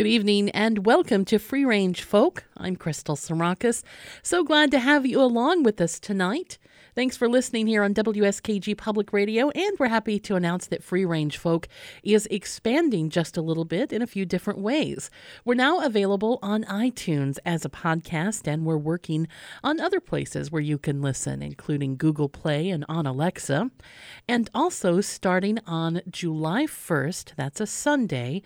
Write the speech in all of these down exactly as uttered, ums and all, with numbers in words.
Good evening and welcome to Free-Range Folk. I'm Crystal Sarakas. So glad to have you along with us tonight. Thanks for listening here on W S K G Public Radio, and we're happy to announce that Free Range Folk is expanding just a little bit in a few different ways. We're now available on iTunes as a podcast, and we're working on other places where you can listen, including Google Play and on Alexa. And also starting on July first, that's a Sunday,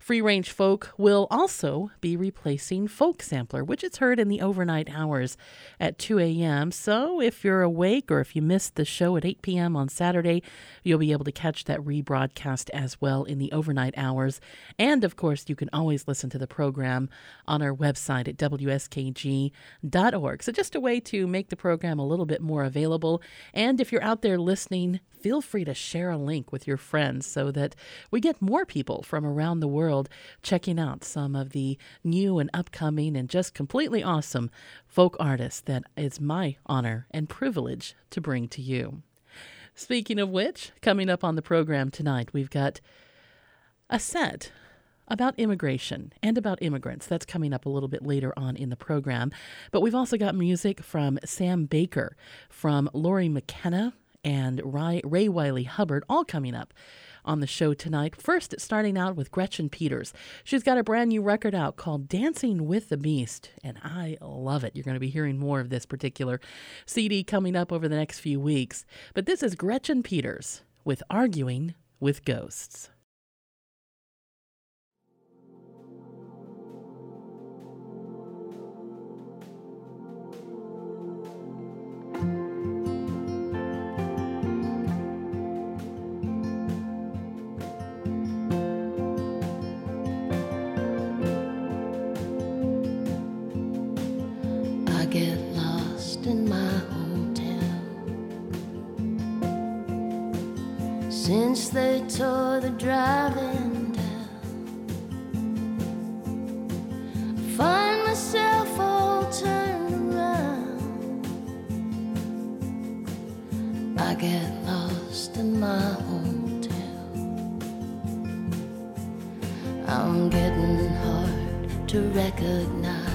Free Range Folk will also be replacing Folk Sampler, which is heard in the overnight hours at two a.m. So if you're awake or if you missed the show at eight p.m. on Saturday, you'll be able to catch that rebroadcast as well in the overnight hours. And, of course, you can always listen to the program on our website at W S K G dot org. So just a way to make the program a little bit more available. And if you're out there listening, feel free to share a link with your friends so that we get more people from around the world checking out some of the new and upcoming and just completely awesome folk artists that it's my honor and privilege to bring to you. Speaking of which, coming up on the program tonight, we've got a set about immigration and about immigrants. That's coming up a little bit later on in the program. But we've also got music from Sam Baker, from Lori McKenna, and Ray, Ray Wylie Hubbard, all coming up on the show tonight. First, starting out with Gretchen Peters. She's got a brand new record out called Dancing with the Beast, and I love it. You're going to be hearing more of this particular C D coming up over the next few weeks. But this is Gretchen Peters with Arguing with Ghosts. In my hometown, since they tore the driving down, I find myself all turned around. I get lost in my hometown. I'm getting hard to recognize.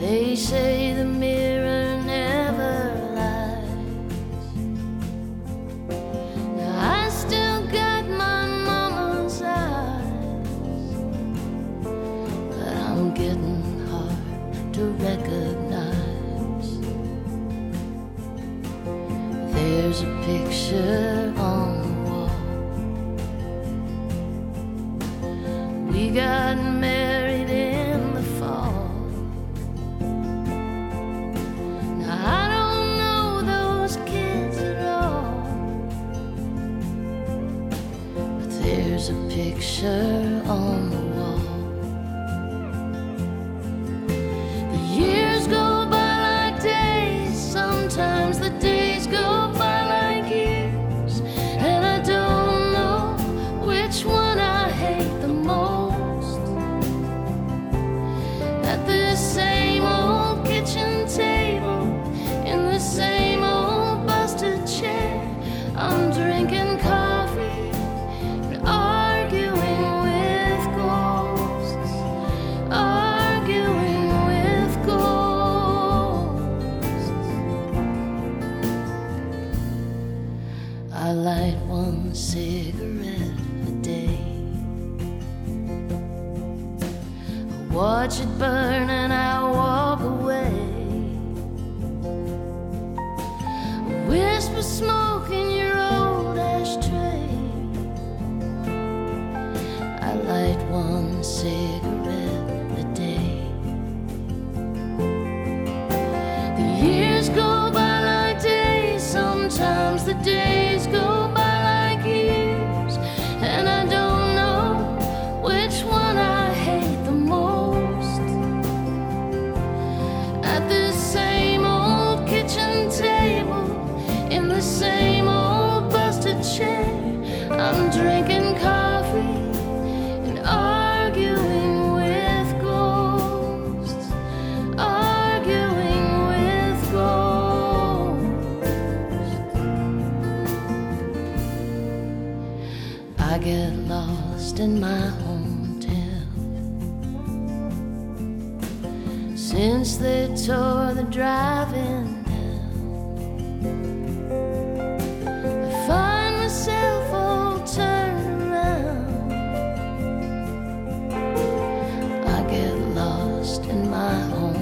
They say the mirror never lies. Now I still got my mama's eyes, but I'm getting hard to recognize. There's a picture on the wall. We got married in the fall. There's a picture on the wall. The years go by like days, sometimes the days go by like years, and I don't know which one I hate the most. At the same old kitchen table, in the same old busted chair, I'm drinking coffee. Cigarette a day, I watch it burn and I walk away. I whisper smoke in your old ashtray. I light one cigarette a day. The years go by like days, sometimes the days go by. Same old busted chair, I'm drinking coffee and arguing with lost in my hometown since they tore the drive-in down. I find myself all turned around. I get lost in my hometown.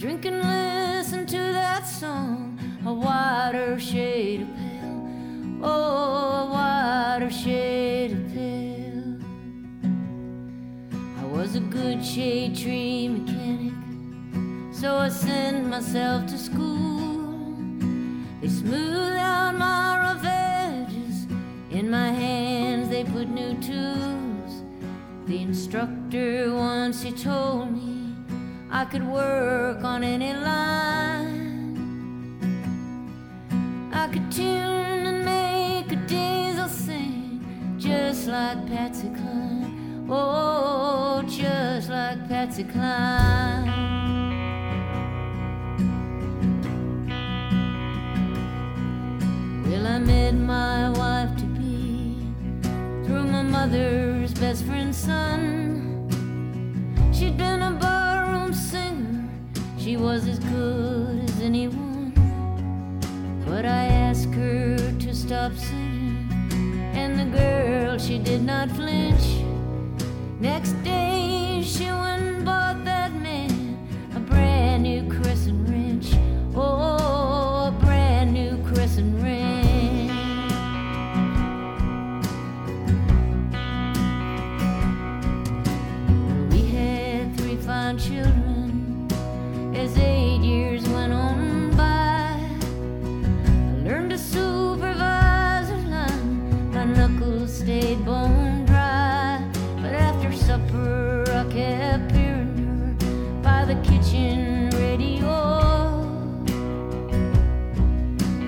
Drink and listen to that song, a wider shade of pale, oh, a wider shade of pale. I was a good shade tree mechanic, so I sent myself to school. They smoothed out my rough edges, in my hands they put new tools. The instructor once he told me I could work on any line. I could tune and make a diesel sing, just like Patsy Cline, oh, just like Patsy Cline. Well, I met my wife-to-be through my mother's best friend's son. She'd been a singer, she was as good as anyone, but I asked her to stop singing, and the girl, she did not flinch. Next day she went and bought that man a brand new crescent wrench, oh, a brand new crescent wrench. Children, as eight years went on by, I learned to supervise her line. My knuckles stayed bone dry, but after supper I kept hearing her by the kitchen radio,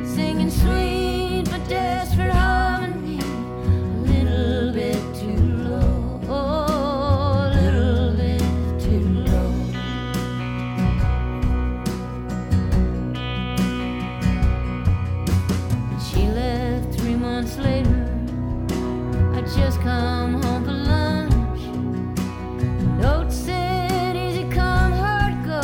singing sweet but desperate harmony, a little bit too low. Oh, just come home for lunch. Note said, easy come, hard go,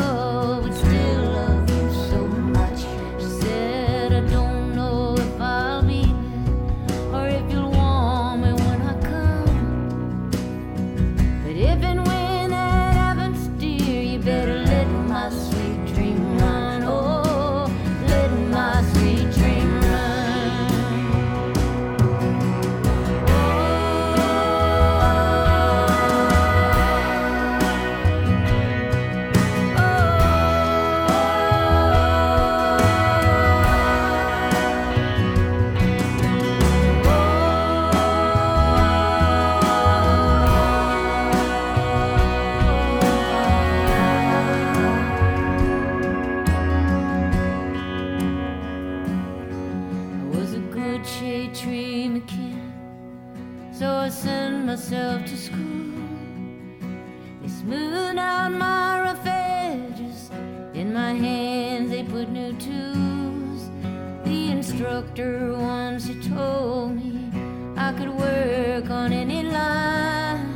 but still love you so much. She said, I don't know if I'll be there, or if you'll want me when I come. But if and when that happens, dear, you better let my sweet dream run. Oh, let my sweet dream. Once he told me I could work on any line,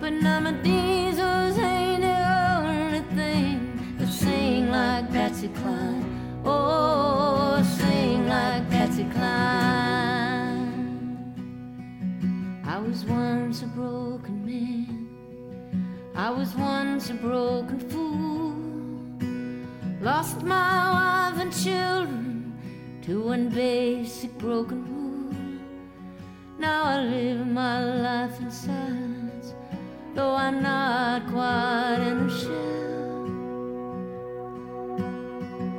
but now my diesels ain't the only thing that sing like Patsy Cline, oh, sing like Patsy Cline. I was once a broken man, I was once a broken fool, lost my wife and children to one basic broken rule. Now I live my life in silence, though I'm not quite in the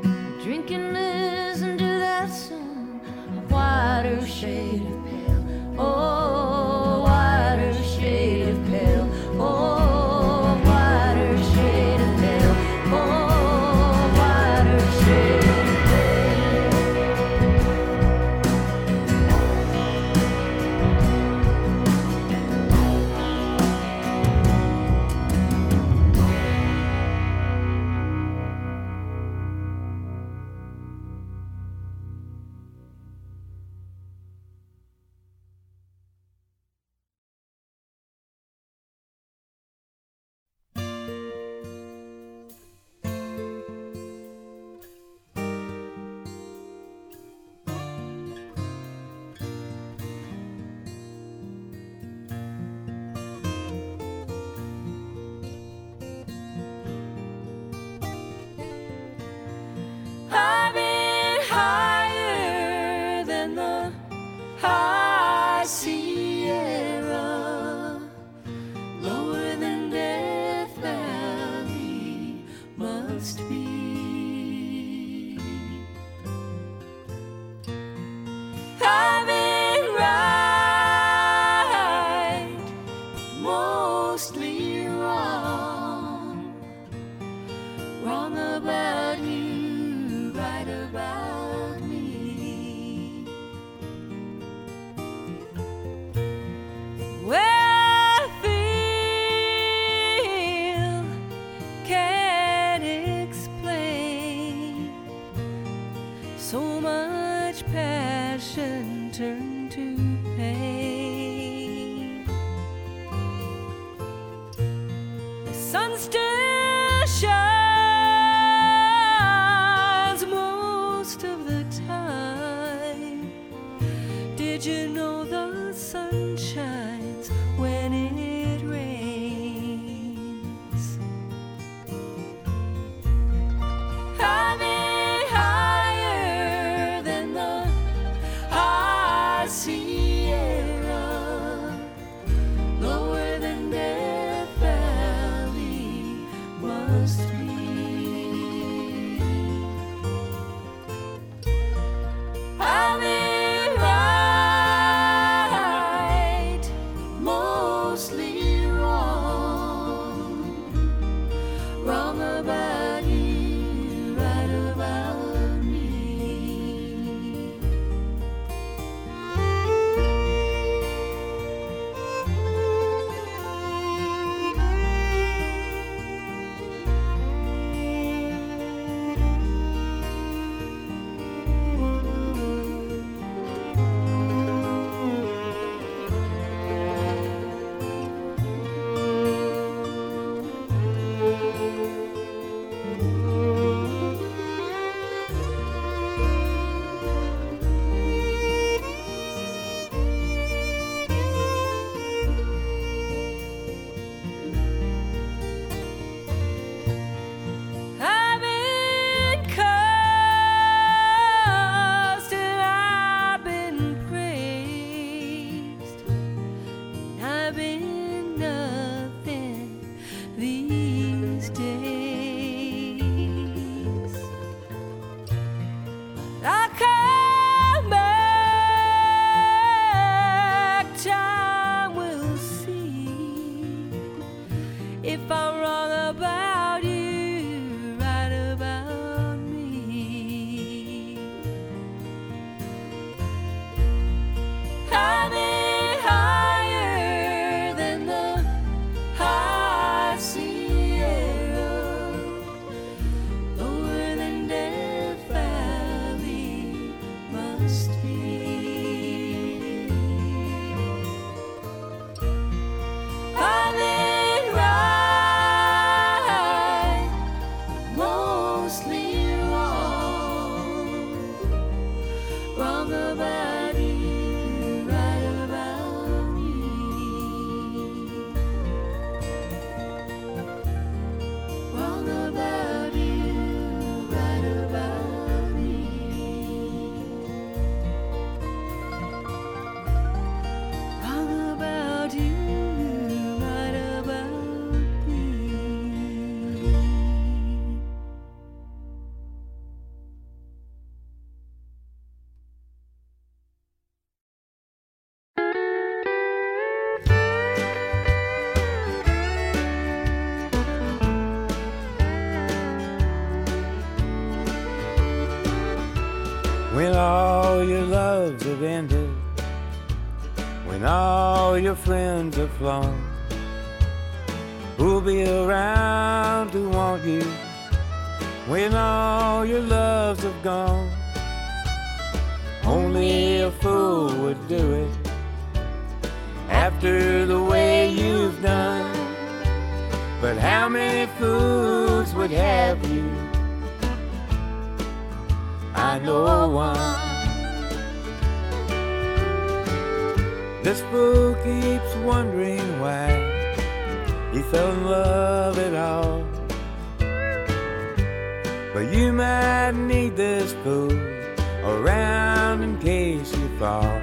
shell. Drink and listen to that song, a wider shade of pale, oh, a wider shade of pale, oh. must be. I'm in right, mostly wrong. Wrong about you, right about me. Well, turn to pain. The sun still shines most of the time. Did you know the sun shines when it rains? I'm higher than the Sierra, lower than Death Valley must be. I'm in right, mostly wrong, wrong about you, right about me. I've been cursed and I've been praised. I've been nothing these days. I come back, time will see. If I'm wrong about you, right about me. I'm higher than the high Sierra, lower than Death Valley must be. I'm in right, mostly wrong, wrong about you, right about me, wrong about you, right about me, wrong about you, right about me. When all your loves have ended, when all your friends have flown, who'll be around to want you? When all your loves have gone, only a fool would do it. After the way you've done, but how many fools would have you? I know one. This fool keeps wondering why he fell in love at all. But you might need this fool around in case you fall.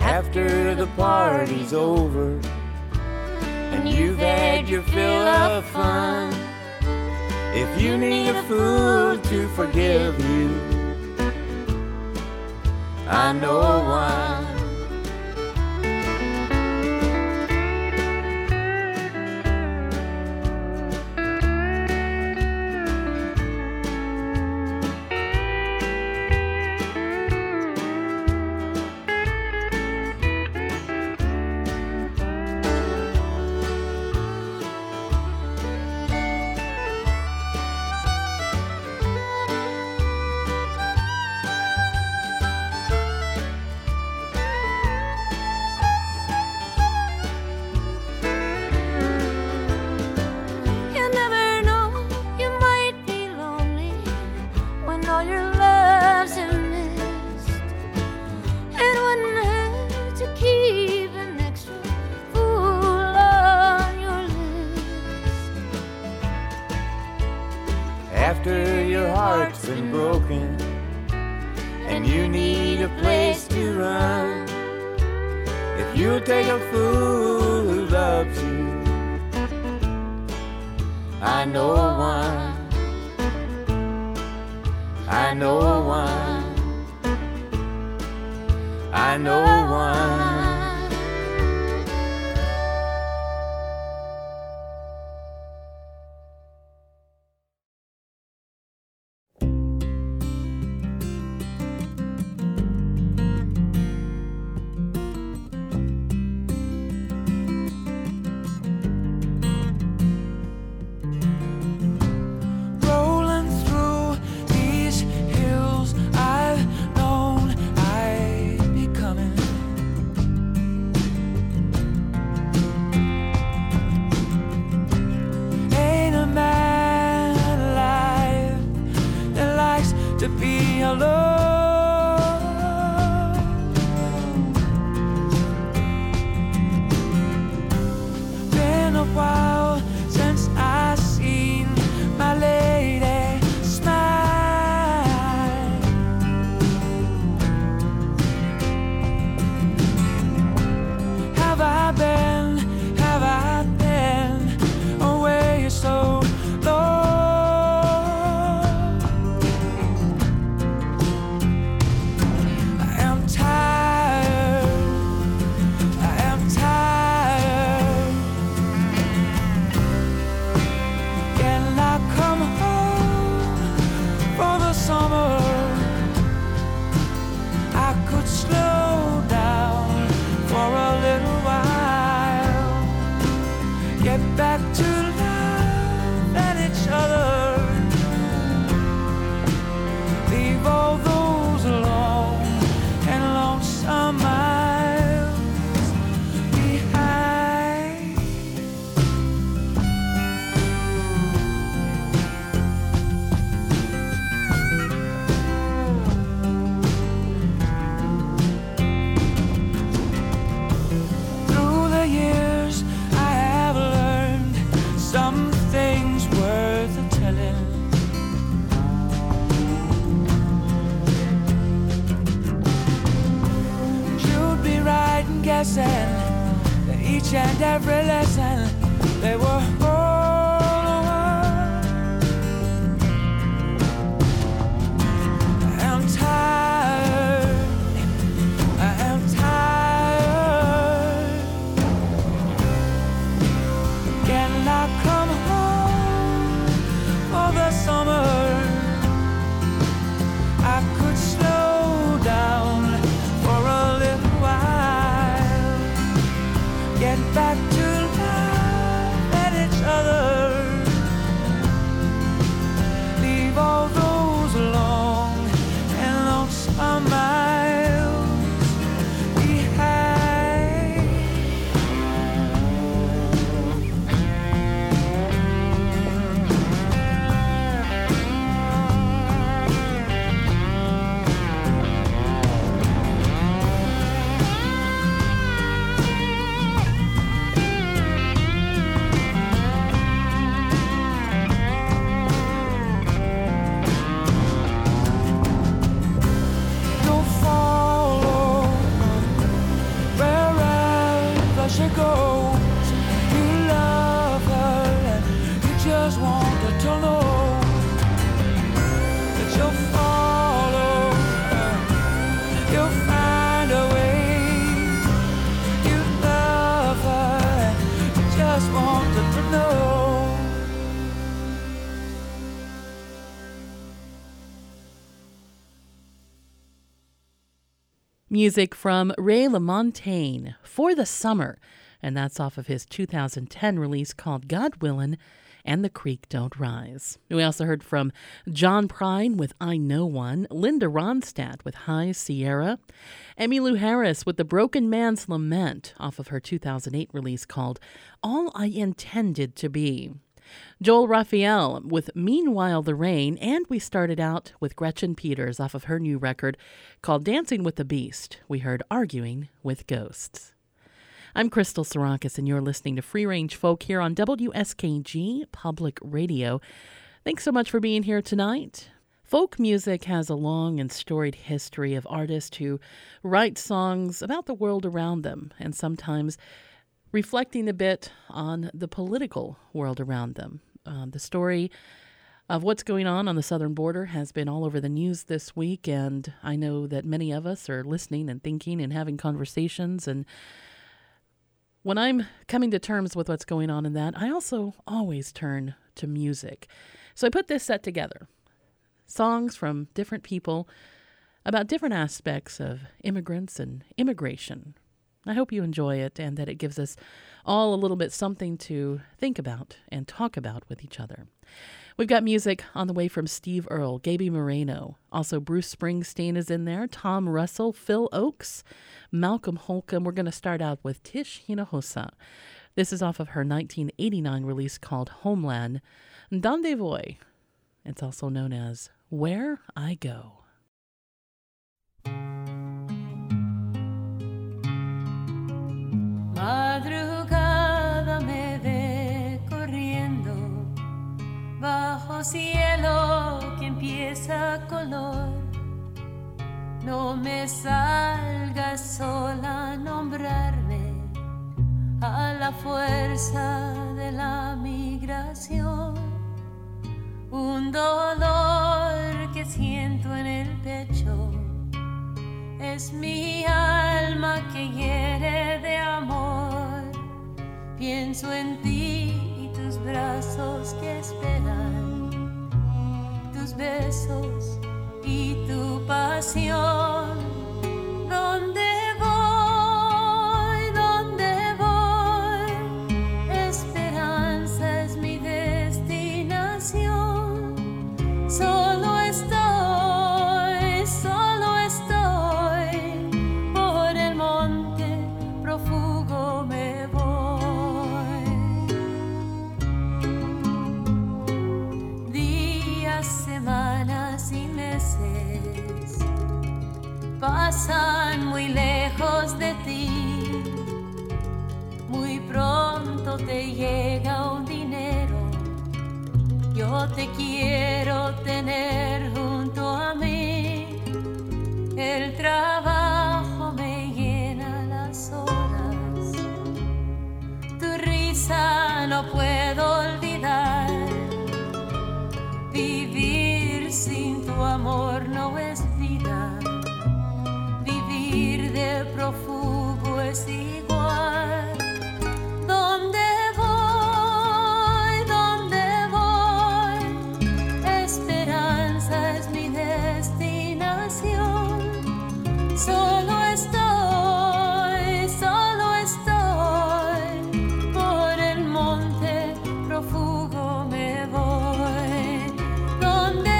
After the party's over and you've had get your fill of fun. If you need a fool to forgive you, I know one. Get back to life. wanted to know. Music from Ray LaMontagne, For the Summer, and that's off of his two thousand ten release called God Willin' and The Creek Don't Rise. We also heard from John Prine with I Know One, Linda Ronstadt with High Sierra, Emmylou Harris with The Broken Man's Lament off of her two thousand eight release called All I Intended to Be, Joel Raphael with Meanwhile the Rain, and we started out with Gretchen Peters off of her new record called Dancing with the Beast. We heard Arguing with Ghosts. I'm Crystal Sarakas, and you're listening to Free Range Folk here on W S K G Public Radio. Thanks so much for being here tonight. Folk music has a long and storied history of artists who write songs about the world around them, and sometimes reflecting a bit on the political world around them. Uh, the story of what's going on on the southern border has been all over the news this week, and I know that many of us are listening and thinking and having conversations, and when I'm coming to terms with what's going on in that, I also always turn to music. So I put this set together. Songs from different people about different aspects of immigrants and immigration. I hope you enjoy it and that it gives us all a little bit something to think about and talk about with each other. We've got music on the way from Steve Earle, Gaby Moreno. Also, Bruce Springsteen is in there, Tom Russell, Phil Oakes, Malcolm Holcomb. We're going to start out with Tish Hinojosa. This is off of her nineteen eighty-nine release called Homeland, Donde Voy. It's also known as Where I Go. Madrugada me ve corriendo bajo cielo que empieza color, no me salgas sola a nombrarme a la fuerza de la migración, un dolor que siento en el pecho, es mi alma que hiere de amor, pienso en ti y tus brazos que esperan, besos y tu pasión. ¿Dónde voy? ¿Dónde voy? Esperanza es mi destinación. Solo estoy, solo estoy. Por el monte profundo me voy. Días, semanas y meses pasan muy lejos de ti, muy pronto te llega un dinero, yo te quiero tener junto a mí, el trabajo me llena las horas, tu risa no puedo olvidar, vivir sin tu amor no es vida, vivir de prófugo es igual. ¿Dónde voy? ¿Dónde voy? Esperanza es mi destinación. Solo estoy, solo estoy. Por el monte prófugo me voy. ¿Dónde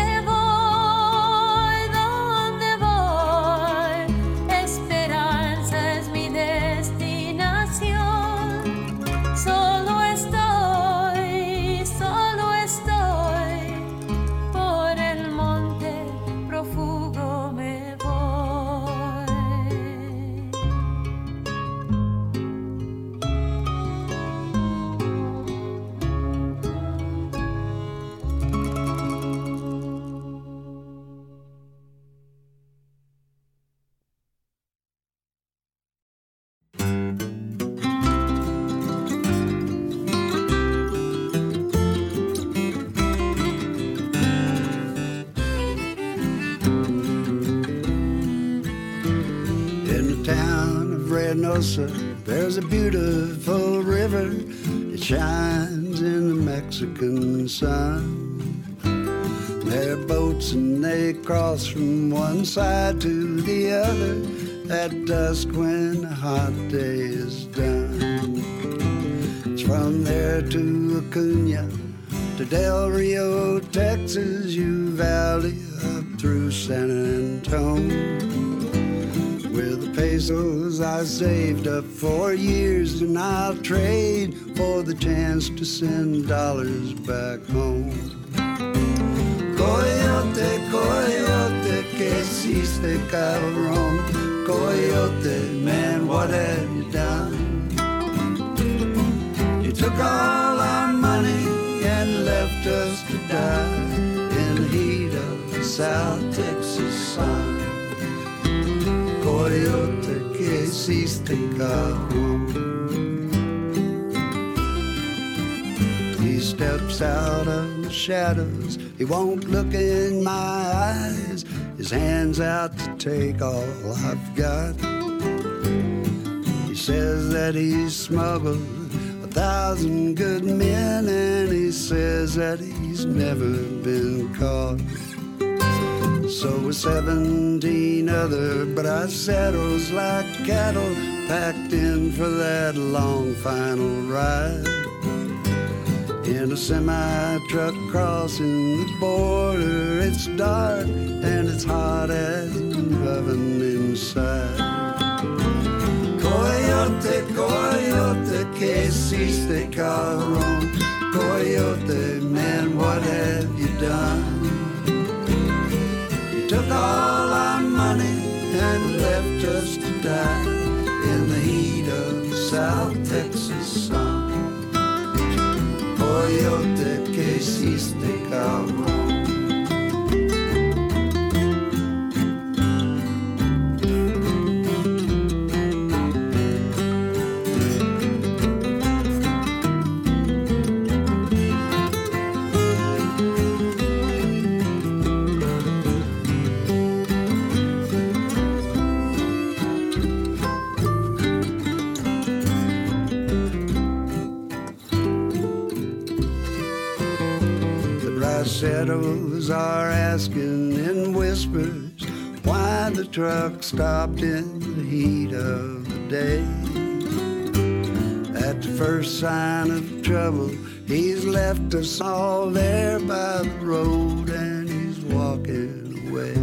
there's a beautiful river, it shines in the Mexican sun. Their boats and they cross from one side to the other at dusk when the hot day is done. It's from there to Acuna, to Del Rio, Texas, U Valley, up through San Antonio. With the pesos I saved up for years, and I'll trade for the chance to send dollars back home. Coyote, coyote, que hiciste cabrón? Coyote, man, what have you done? You took all our money and left us to die in the heat of the South Texas sun. Coyote, que hiciste cabrón? He steps out of the shadows, he won't look in my eyes, his hand's out to take all I've got. He says that he smuggled a thousand good men, and he says that he's never been caught. So were seventeen other, but our saddles like cattle packed in for that long final ride. In a semi-truck crossing the border, it's dark and it's hot as an oven inside. Coyote, coyote, que hiciste cabrón? Coyote, man, what have you done? Took all our money and left us to die in the heat of South Texas sun. Coyote, que hiciste cabrón? Shadows are asking in whispers why the truck stopped in the heat of the day. At the first sign of trouble, he's left us all there by the road and he's walking away.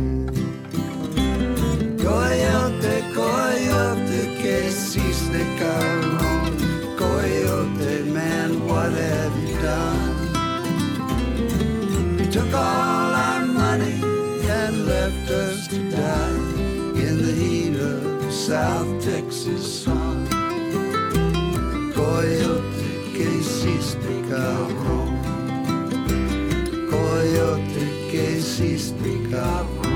Coyote, coyote, que hiciste cabrón? Coyote, man, what have you done? Took all our money and left us to die in the heat of South Texas sun. Coyote, que hiciste cabrón? Coyote, que hiciste cabrón?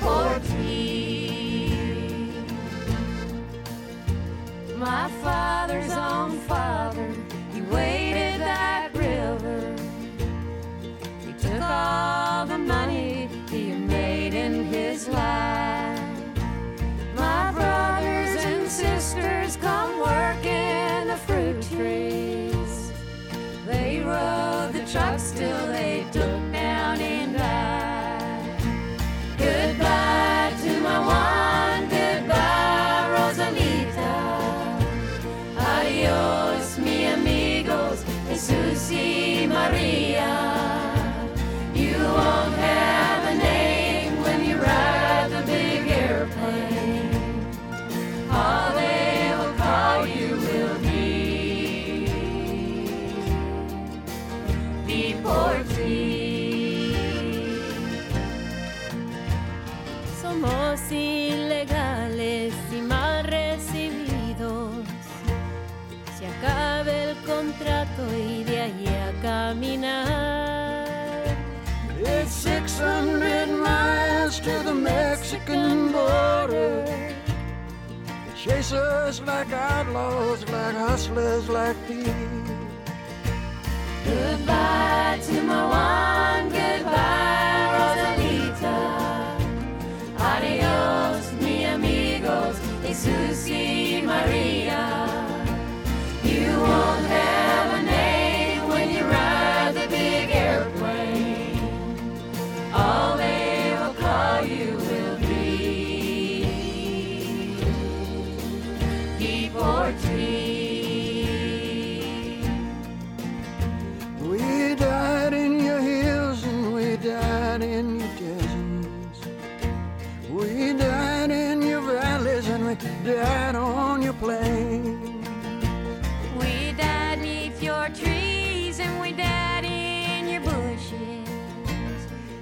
Or three. caminar. It's six hundred miles to the Mexican border. They chase us like outlaws, like hustlers, like thieves. Goodbye to my one, goodbye, Rosalita. Adios, mi amigos, Jesus y Maria. You won't have a name when you ride the big airplane. All they will call you will be deportee. We died in your hills and we died in your deserts. We died in your valleys and we died on your plains. We died neath your trees and we died in your bushes.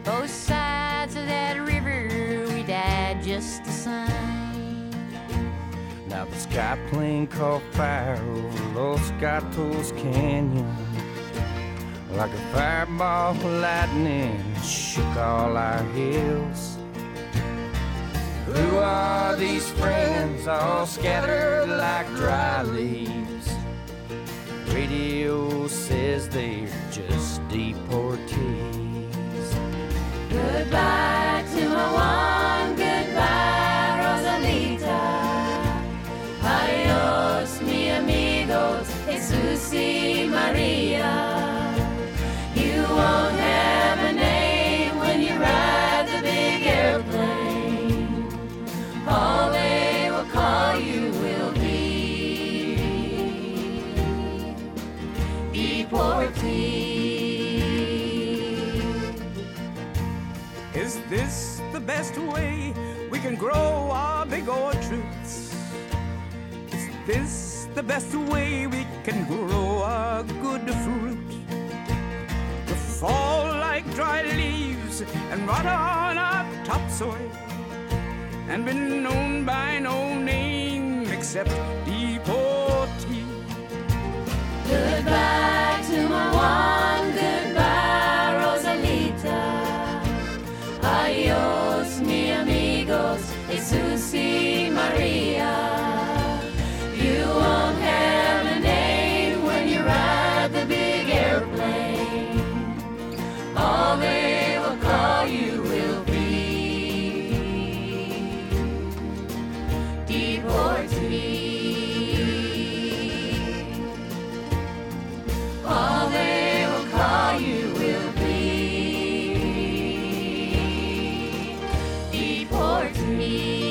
Both sides of that river we died just the same. Now the sky plane caught fire over Los Gatos Canyon. Like a fireball for lightning, it shook all our hills. Who are these friends all scattered like dry leaves? Radio says they're just deportees. Goodbye to my one, goodbye, Rosalita. Adios, mi amigos, Jesus y Maria. You won't have a name when you ride the big airplane. All they will call you will be deportee. Is this the best way we can grow our big orchards? Is this the best way we can grow our good fruit? Fall like dry leaves and rot on our topsoil, and been known by no name except deportee. Goodbye to my one, goodbye, Rosalita. Adios, mi amigos, Jesus y Maria. You won't have a name when you ride the big airplane. All they will call you will be deportee. All they will call you will be deportee.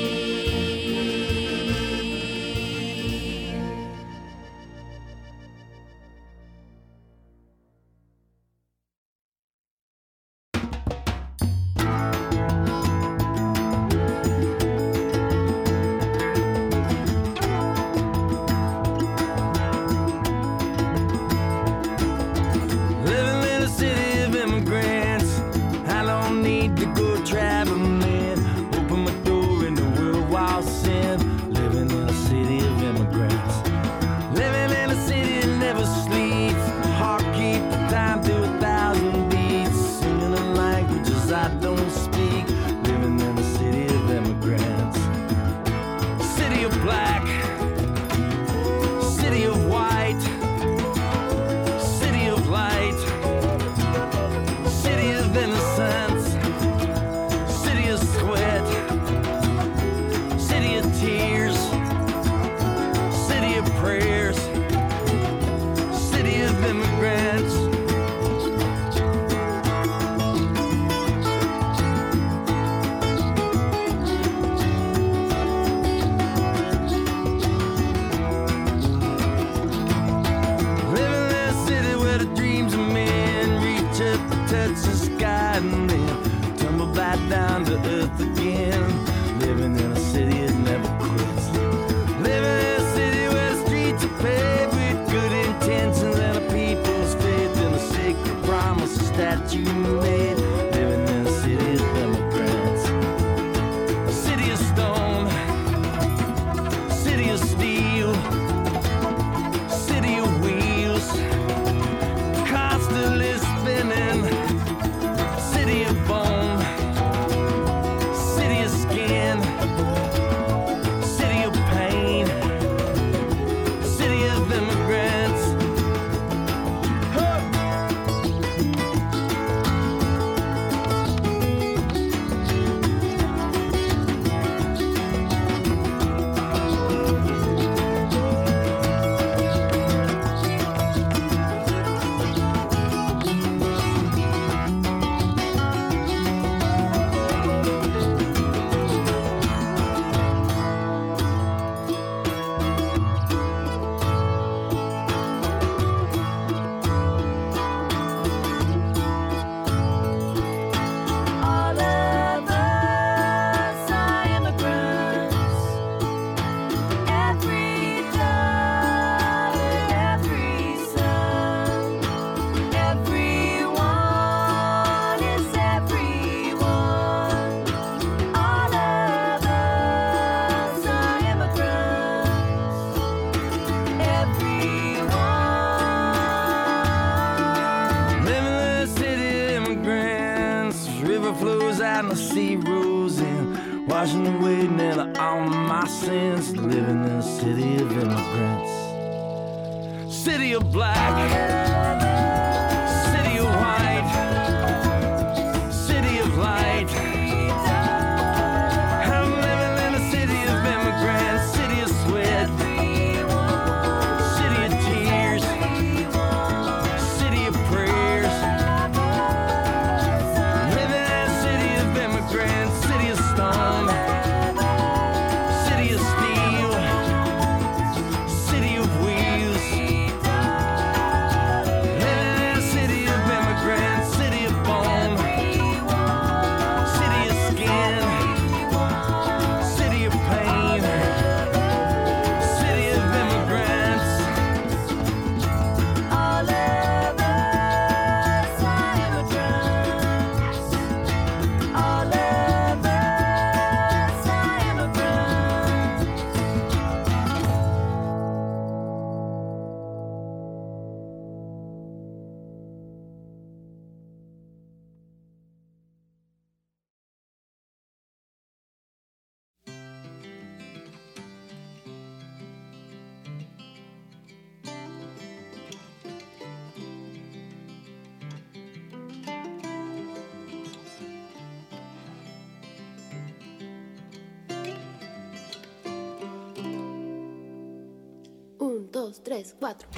see Roseanne, washing away nearly all my sins, living in a city of immigrants, city of black. Dos, tres, cuatro.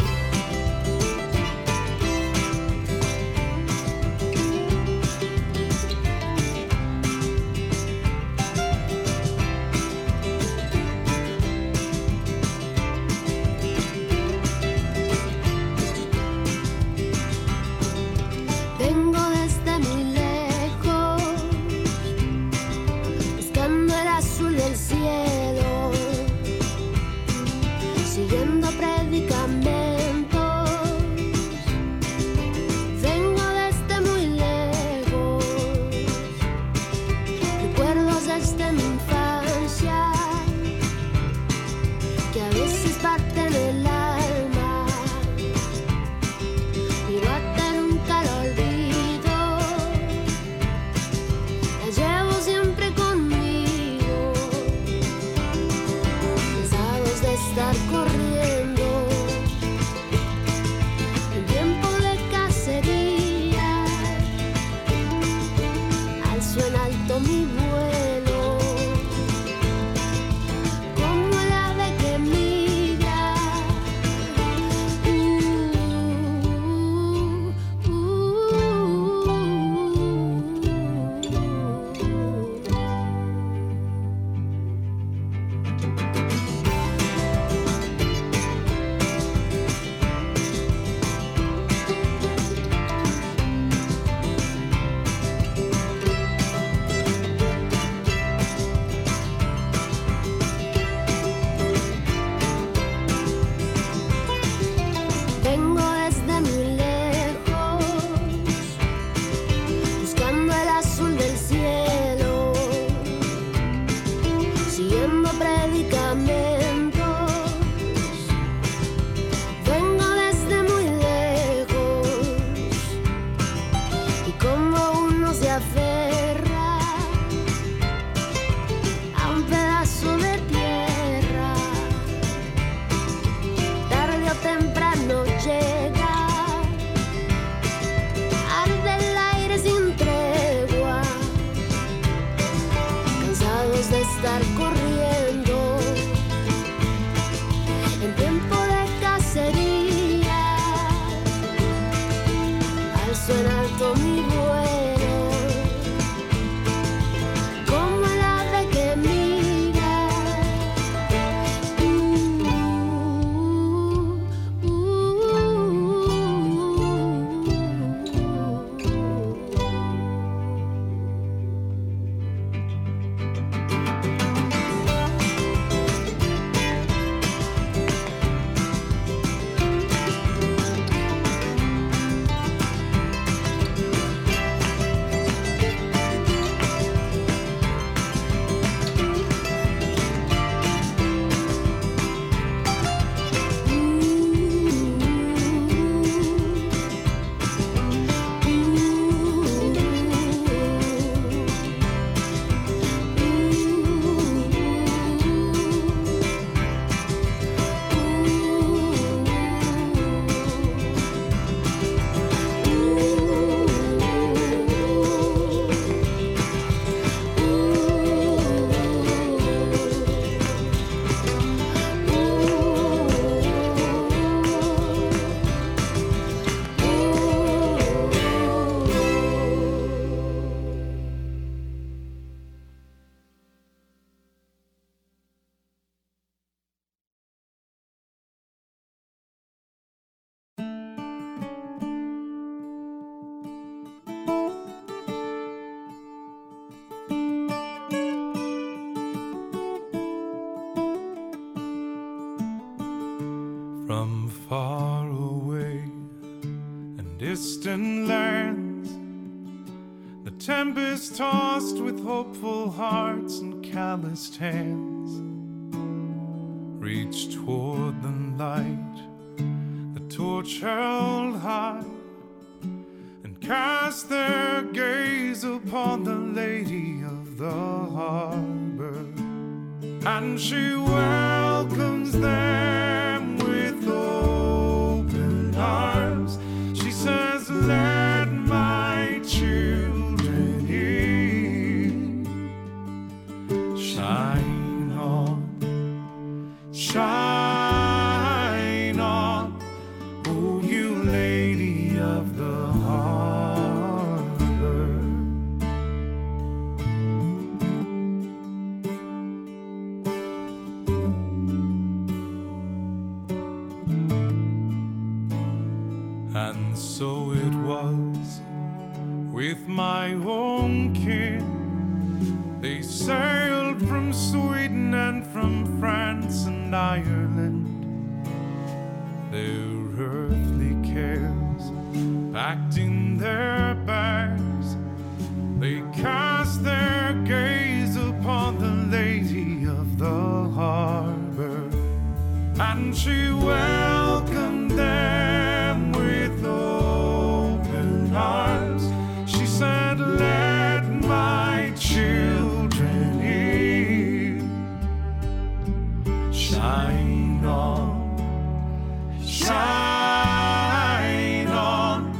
from far away and distant lands. The tempest tossed with hopeful hearts and calloused hands. Reach toward the light, the torch held high, and cast their gaze upon the Lady of the Harbor. And she welcomes them with open arms. She says, let my children hear. Shine on, shine on, oh you Lady of the Harbor. And so it was with my own kin. They sailed from Sweden and from France and Ireland, their earthly cares packed in their bags. They cast their gaze upon the Lady of the Harbor, and she welcomed them with open arms. She said, let my children hear. Shine on, shine on,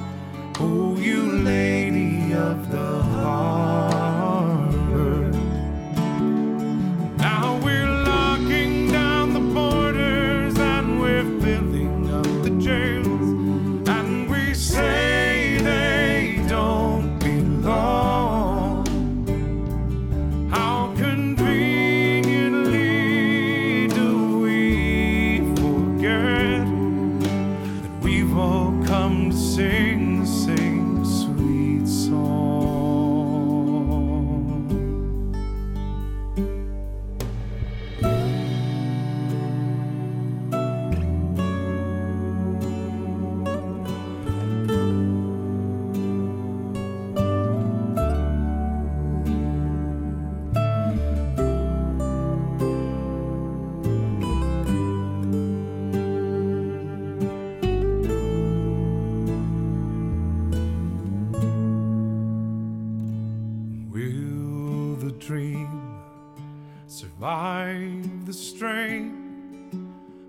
oh you Lady of the Harbor. Now we're locking down the borders and we're filling up the jails, and we say they don't belong. How conveniently do we forget that we've all come to sing the same sweet song? Will the dream survive the strain?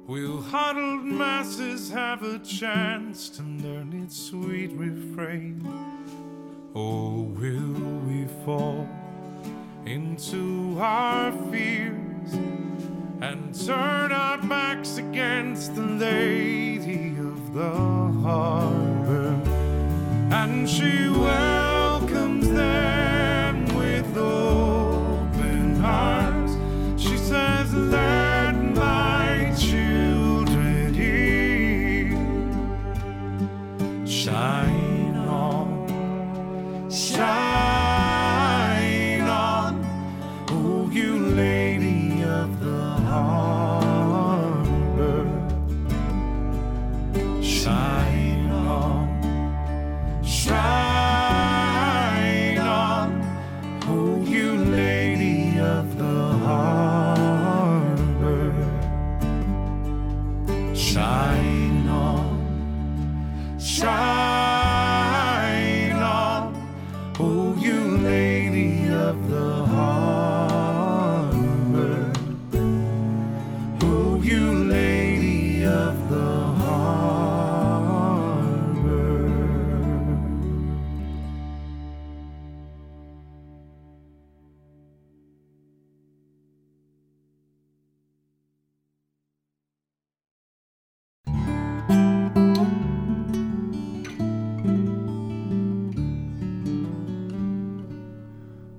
Will huddled masses have a chance to learn its sweet refrain? Or will we fall into our fears and turn our backs against the Lady of the Harbor? And she welcomes them with open arms. She says, let my children hear. Shine on, shine on, oh you Lady of the Harbor. Shine on, shine on, oh you Lady of the Harbor. Shine on, shine on, oh you Lady of the Harbor. Oh you Lady of the Harbor.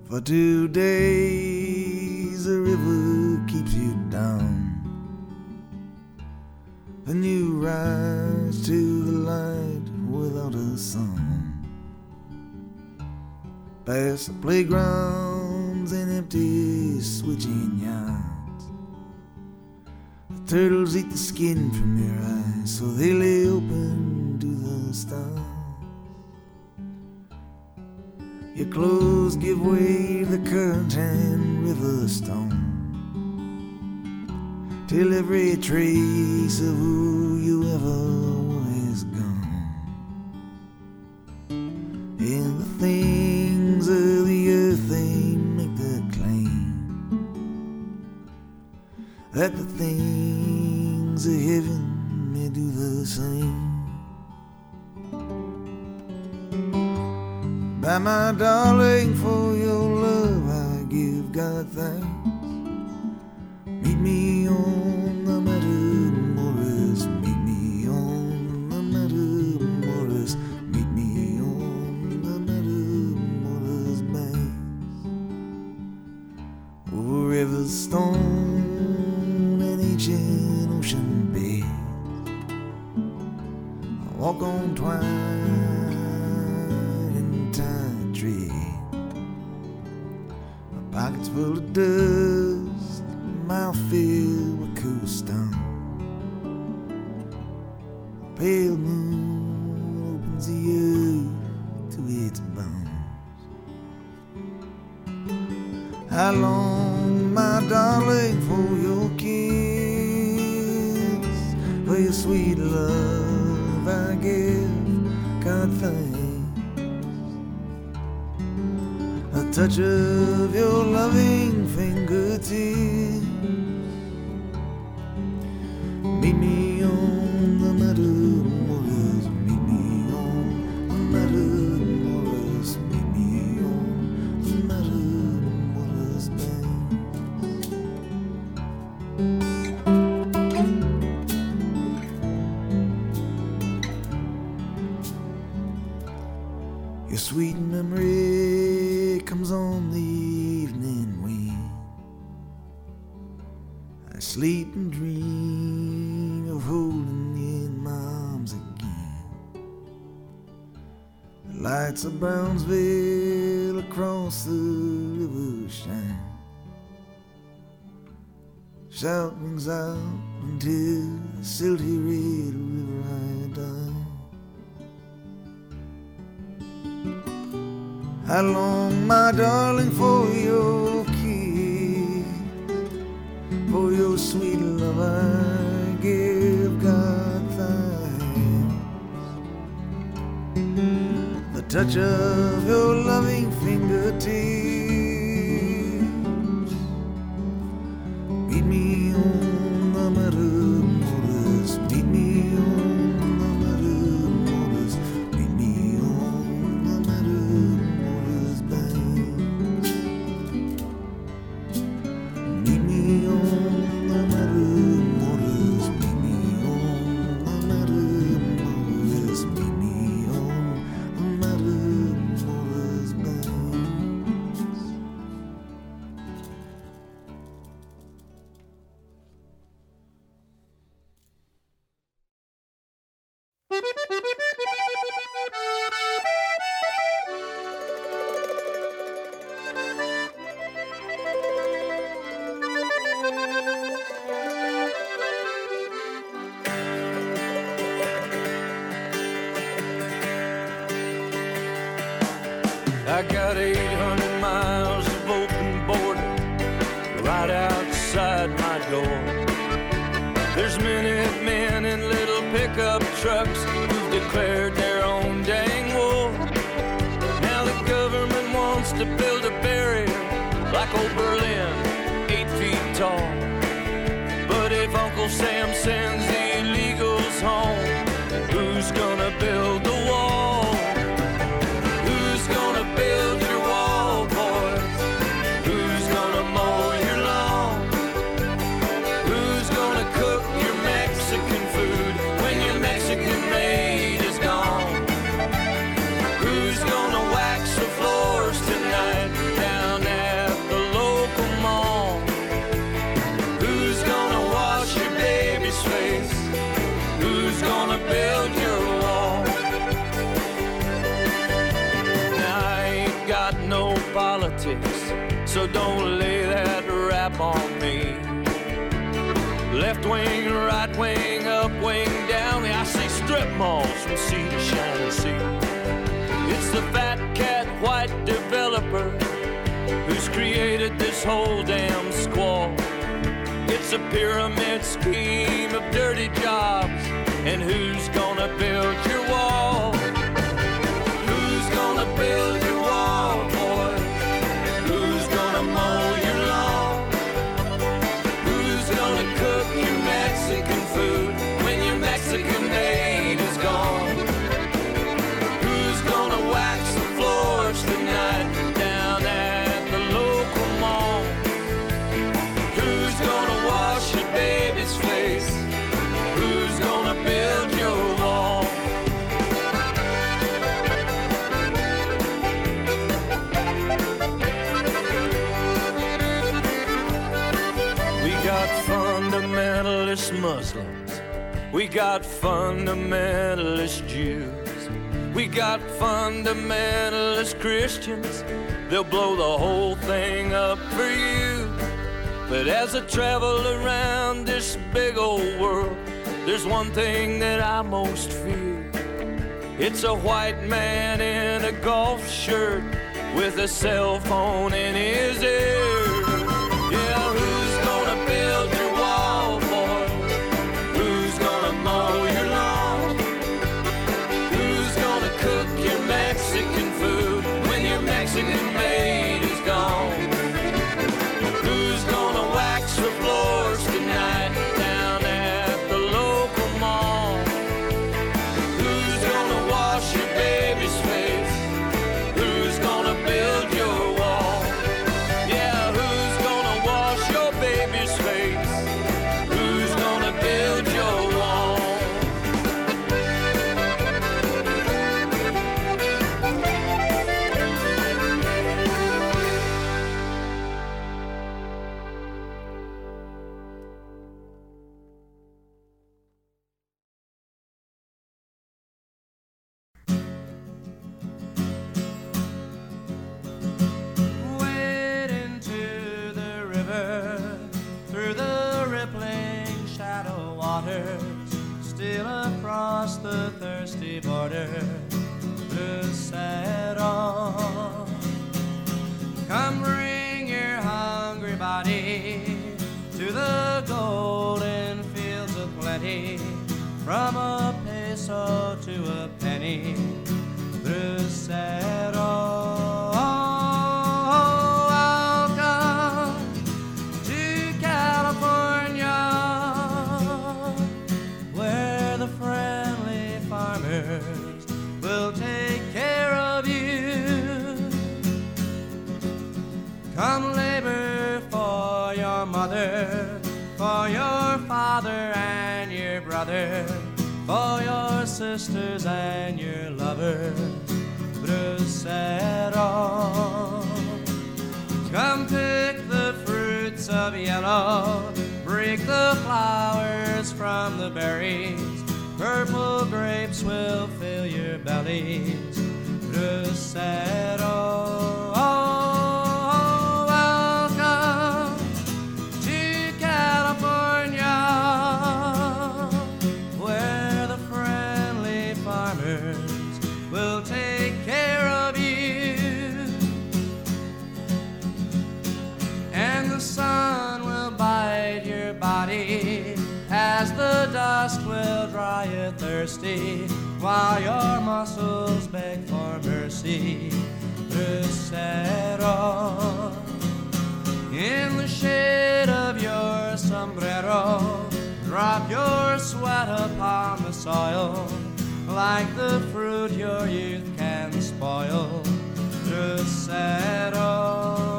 For two days the river keeps you down, and you rise to the light without a song. Past the playgrounds and empty switching yards, the Turtles eat the skin from their eyes, so they lay open to the stars. Your clothes give way to the current and river stone, till every trace of who you ever were is gone. And the things of the earth, they make the claim that the things of heaven may do the same. By my darling, for your love I give God thanks. Meet me on the Matamoros, meet me on the Matamoros, meet me on the Matamoros banks. Over rivers stone and ancient ocean. Walk on twine and tie a thread. My pockets full of dust, mouth filled with cool stone. A pale moon opens the earth to its bones. How long, my darling, for your kiss, for your sweet love I give God thanks. A touch of your loving fingertips. Meet me on the Matamoros, meet me on the Matamoros, meet me on the Matamoros banks. Sweet memory comes on the evening wind. I sleep and dream of holding you in my arms again. The lights of Brownsville across the river shine. Shout rings out until the silty red river I die. How long, my darling, for your kiss, for your sweet love I give God thanks. The touch of your loving fingertips. Meet me on the Matamoros, meet me on. Left wing, right wing, up wing, down. I see strip malls from sea to shining sea. It's the fat cat white developer who's created this whole damn squall. It's a pyramid scheme of dirty jobs. And who's gonna build your wall? Who's gonna build your wall, boy? Who's gonna mow your lawn? Who's gonna cook your Mexican food when your Mexican maid is gone? Who's gonna wax the floors tonight down at the local mall? Who's gonna wash your baby's face? Who's gonna build your wall? We got fundamentalist Muslims. We got fundamentalist Jews. We got fundamentalist Christians. They'll blow the whole thing up for you. But as I travel around this big old world, there's one thing that I most fear. It's a white man in a golf shirt with a cell phone in his ear. Yeah, who's gonna build your wall, boy? Who's gonna mow your lawn? Who's gonna cook your Mexican food when your Mexican maid is gone? Who's gonna wax the floors tonight down at the local mall? Who's gonna wash your baby's face? Who's gonna build your wall? Yeah, who's gonna wash your baby's face? Who's gonna build your wall? Still across the thirsty border, blue saddle. Come bring your hungry body to the golden fields of plenty. From a peso to a penny, blue saddle. Come labor for your mother, for your father and your brother, for your sisters and your lovers, Bracero. Come pick the fruits of yellow, break the flowers from the berries, purple grapes will fill your bellies, Bracero. As the dust will dry you thirsty, while your muscles beg for mercy, Lucero. In the shade of your sombrero, drop your sweat upon the soil, like the fruit your youth can spoil, Lucero.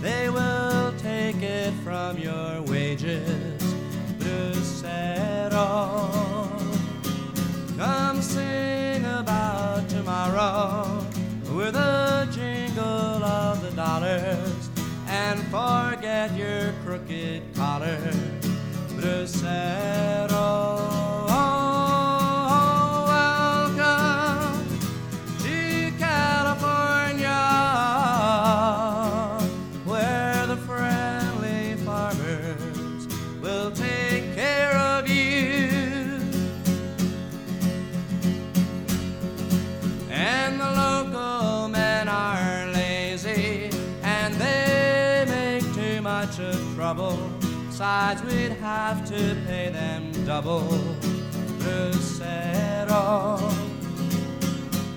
They will take it from your wages, Lucero. Come sing. at your crooked collar, blue saddle, oh, welcome to California, where the friendly farmers will take care of you, and the local men are lazy, and they make too much of trouble. Besides, we'd have to pay them double. Lucero.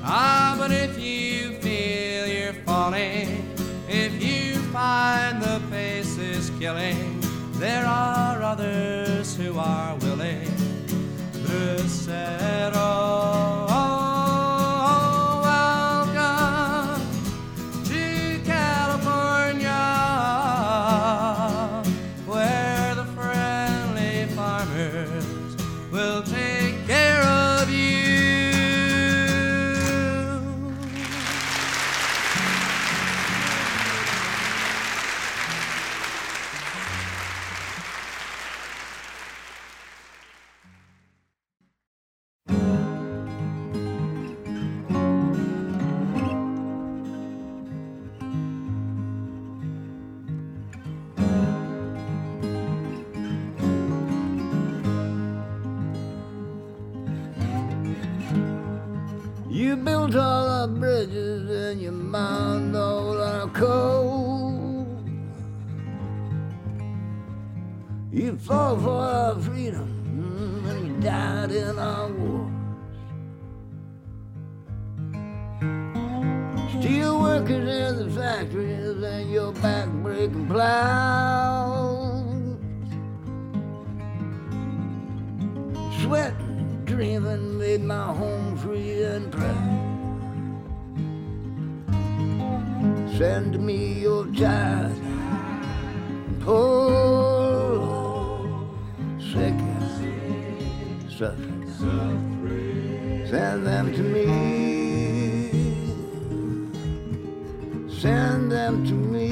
Ah, but if you feel you're falling, if you find the pace is killing, there are others who are willing. Lucero. Built all our bridges and you mined all our coal. You fought for our freedom and you died in our wars. Steel workers in the factories and your back-breaking plows. Sweat dreaming made my home free and proud. Send me your child, poor, sick, suffering. Send them to me. Send them to me.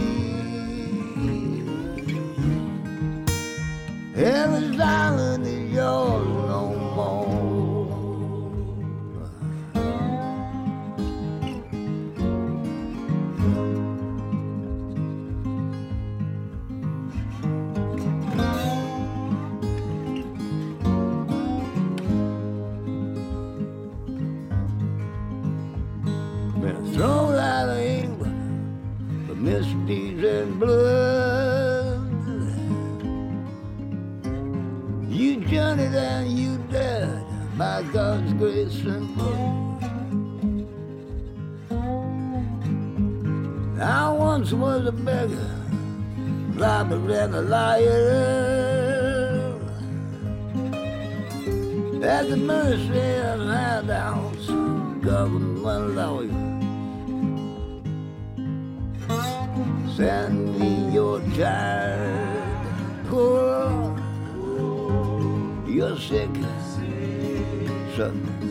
Every island is yours no more. Misdeeds and blood. You journeyed and you died by God's grace and blood. I once was a beggar, robber and a liar, at the mercy of handouts, government lawyers. Send me your child, poor, you're sick, suffering.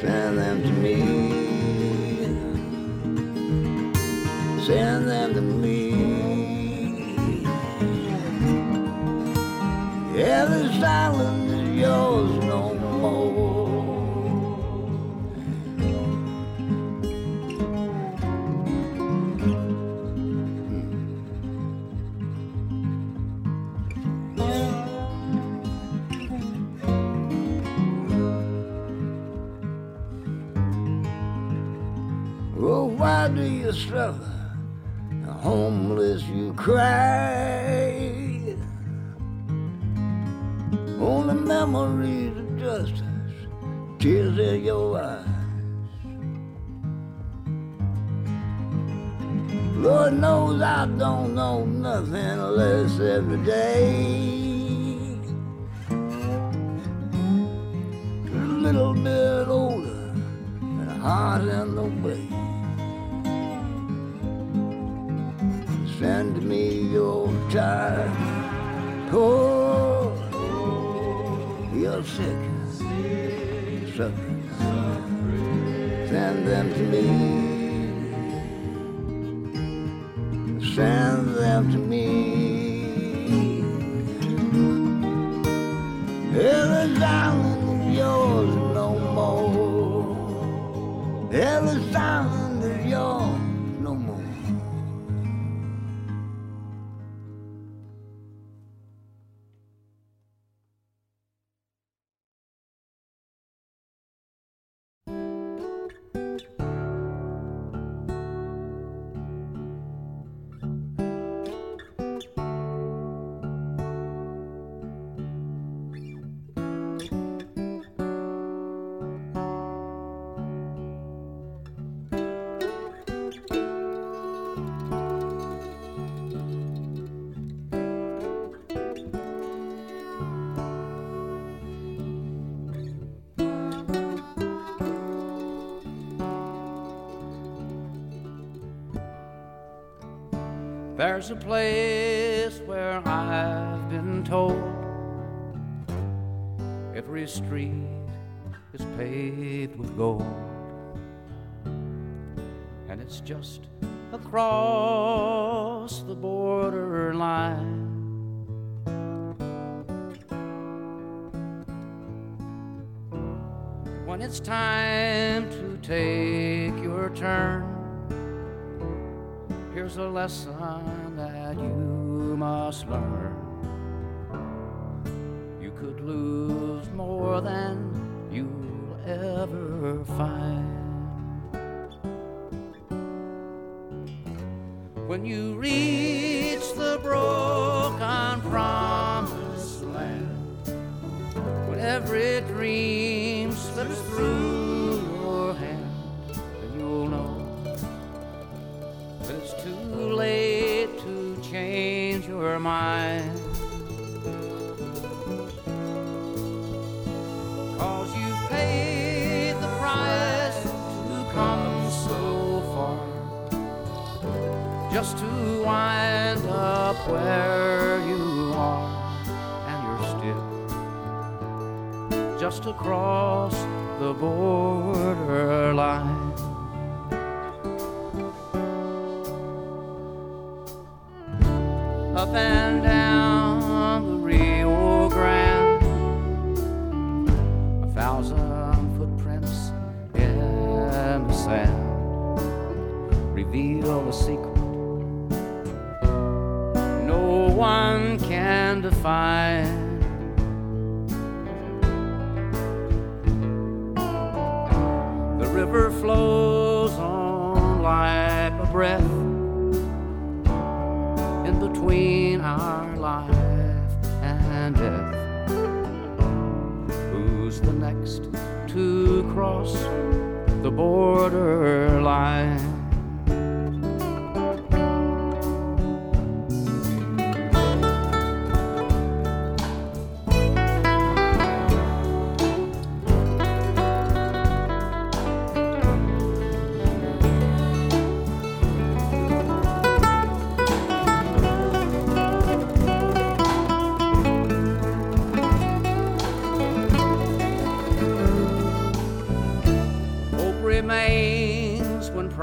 Send them to me. Send them to me. Every silence is yours no more. Why do you struggle? Homeless you cry. Only memories of justice, tears in your eyes. Lord knows I don't know nothing less every day. A little bit older and a heart in the way. Send me your child, poor, you're sick, suffering. Send them to me. sends after me. Every diamond is yours no more. Every diamond is yours no more. There's a place where I've been told every street is paved with gold, and it's just across the borderline. When it's time to take your turn, here's a lesson that you must learn. You could lose more than you'll ever find. When you reach the broken promised land, when every dream slips through, too late to change your mind, 'cause you've paid the price to come so far, just to wind up where you are, and you're still just across the borderline. Up and down the Rio Grande, a thousand footprints in the sand reveal the secret no one can define. The river flows on like a breath between our life and death. Who's the next to cross the borderline?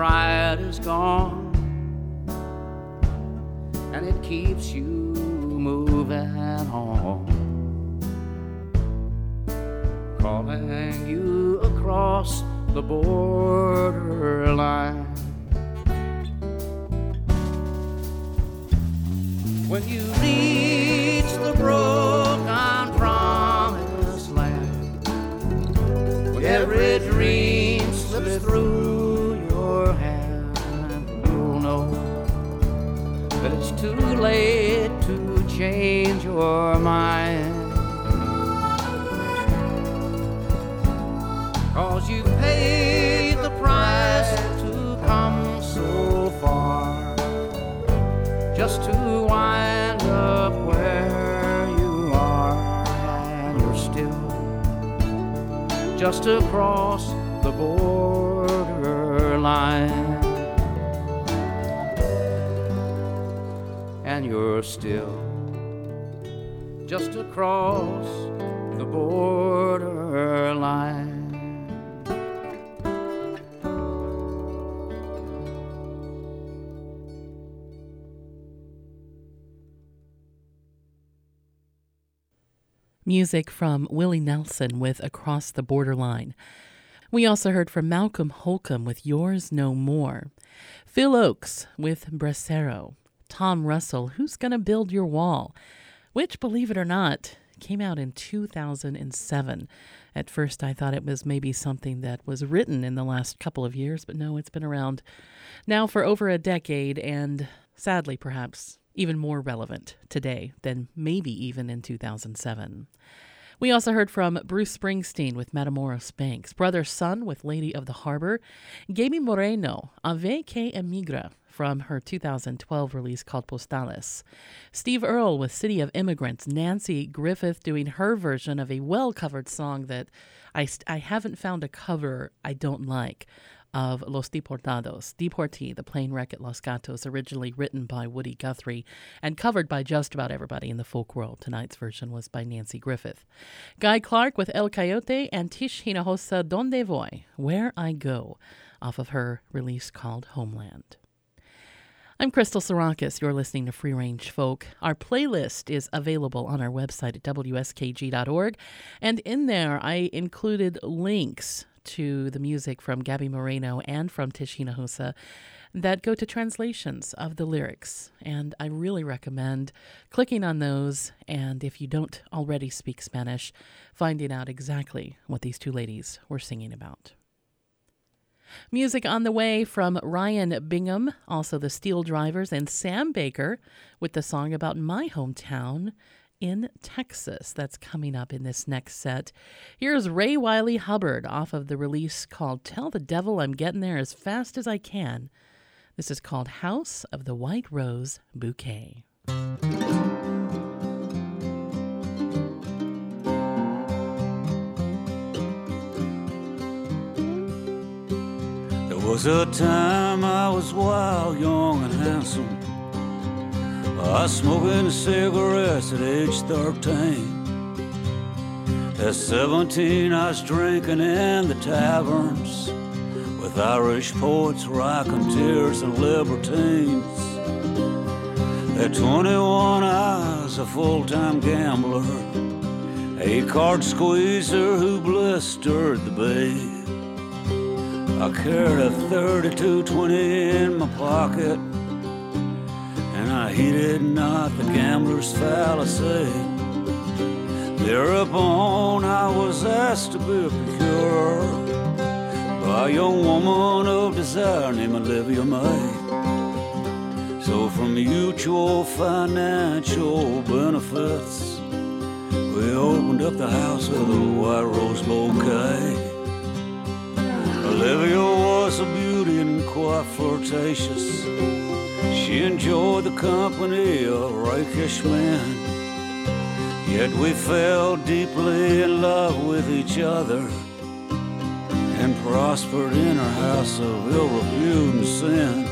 Pride is gone, and it keeps you moving on, calling you across the borderline. When you reach the broken promised land, when every dream slips through, but it's too late to change your mind, 'cause you paid the price to come so far, just to wind up where you are, and you're still just across the borderline. And you're still just across the borderline. music from Willie Nelson with Across the Borderline. We also heard from Malcolm Holcomb with Yours No More, Phil Oakes with Bracero, Tom Russell, Who's Gonna Build Your Wall, which, believe it or not, came out in two thousand seven. At first, I thought it was maybe something that was written in the last couple of years, but no, it's been around now for over a decade, and sadly, perhaps even more relevant today than maybe even in two thousand seven. We also heard from Bruce Springsteen with Matamoro Spanks, Brother Son with Lady of the Harbor, Gaby Moreno, Ave que Emigra, from her two thousand twelve release called Postales, Steve Earle with City of Immigrants, Nanci Griffith doing her version of a well-covered song that I, I haven't found a cover I don't like, of Los Deportados, Deportee, the plane wreck at Los Gatos, originally written by Woody Guthrie and covered by just about everybody in the folk world. Tonight's version was by Nanci Griffith. Guy Clark with El Coyote and Tish Hinojosa, Donde Voy, Where I Go, off of her release called Homeland. I'm Crystal Sarakas. You're listening to Free Range Folk. Our playlist is available on our website at W S K G dot org, and in there I included links to the music from Gaby Moreno and from Tish Hinojosa that go to translations of the lyrics. And I really recommend clicking on those, and if you don't already speak Spanish, finding out exactly what these two ladies were singing about. Music on the way from Ryan Bingham, also the Steel Drivers, and Sam Baker with the song about my hometown in Texas. That's coming up in this next set. Here's Ray Wylie Hubbard off of the release called Tell the Devil I'm Getting There as Fast as I Can. This is called House of the White Rose Bouquet. There was a time I was wild, young and handsome. I was smoking cigarettes at age thirteen. At seventeen I was drinking in the taverns with Irish poets, raconteers, and libertines. At twenty-one I was a full-time gambler, a card squeezer who blistered the bay. I carried a thirty-two twenty in my pocket, I heeded not the gambler's fallacy. Thereupon I was asked to be a procurer by a young woman of desire named Olivia May. So from mutual financial benefits, we opened up the house with a white rose bouquet. Olivia was a beauty and quite flirtatious. She enjoyed the company of rakish men, yet we fell deeply in love with each other and prospered in our house of ill repute and sin.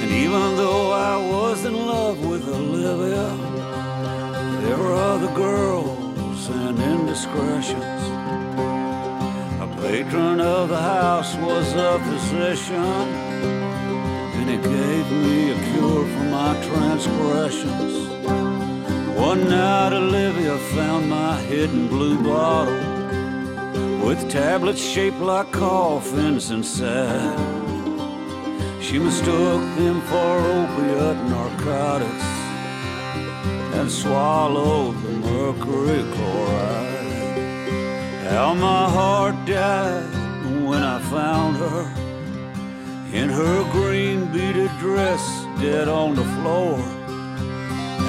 And even though I was in love with Olivia, there were other girls and indiscretions. A patron of the house was a physician, and it gave me a cure for my transgressions. One night Olivia found my hidden blue bottle with tablets shaped like coffins inside. She mistook them for opiate narcotics and swallowed the mercury chloride. How my heart died when I found her in her green beaded dress, dead on the floor.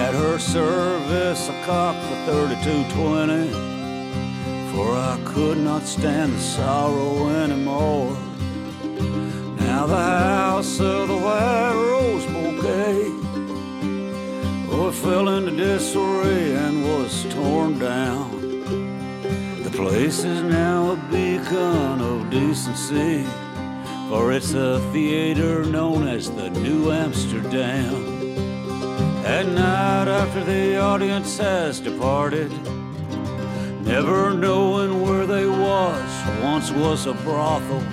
At her service, I cocked the thirty-two twenty, for I could not stand the sorrow anymore. Now the house of the white rose bouquet, oh, it fell into disarray and was torn down. The place is now a beacon of decency, for it's a theater known as the New Amsterdam. At night after the audience has departed, never knowing where they was, once was a brothel,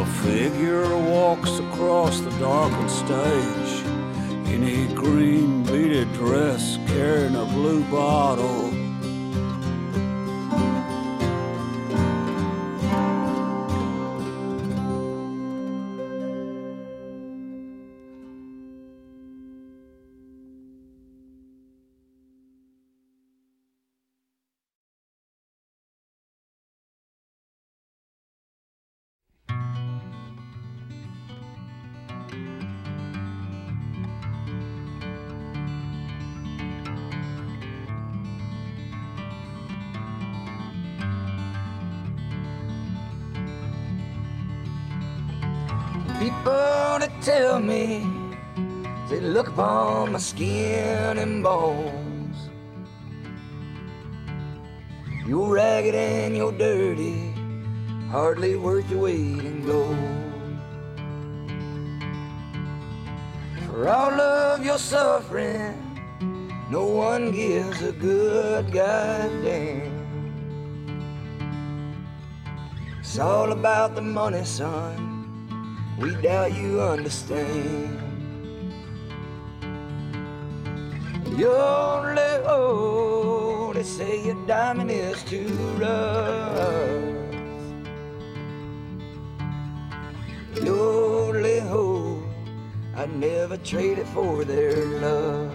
a figure walks across the darkened stage in a green beaded dress carrying a blue bottle. people to tell me, they look upon my skin and bones. You're ragged and you're dirty, hardly worth your weight in gold. For all of your suffering, no one gives a good goddamn. It's all about the money, son. We doubt you understand. You're late, oh, they say your diamond is too rough. You're late, oh, I never trade it for their love.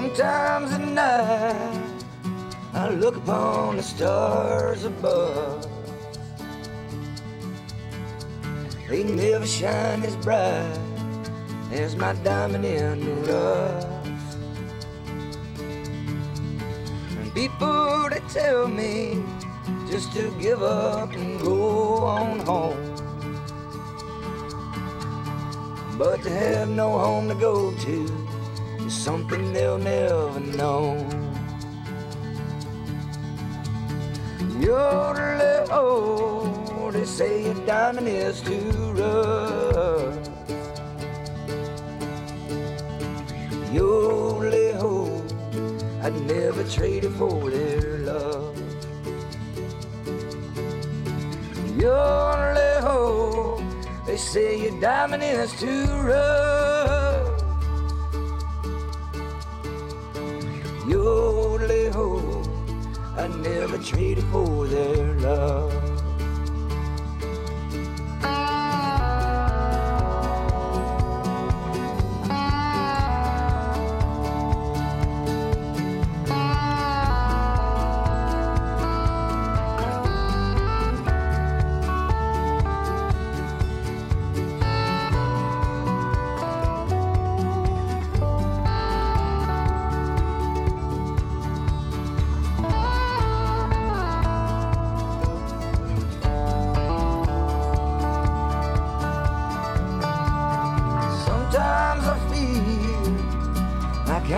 Sometimes at night, I look upon the stars above. They never shine as bright as my diamond in the rough. And people, they tell me just to give up and go on home. But to have no home to go to, something they'll never know. Yodeling, oh, they say your diamond is too rough. Yodeling, oh, I'd never trade it for their love. Yodeling, oh, they say your diamond is too rough. Yo-le-ho, I never traded for their love.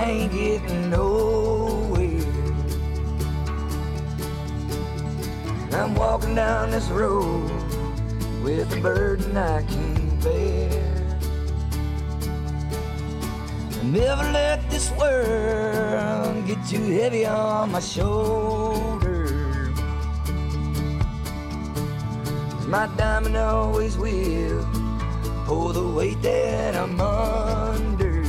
Can't get nowhere. I'm walking down this road with a burden I can't bear. I'll never let this world get too heavy on my shoulders. My diamond always will pull the weight that I'm under.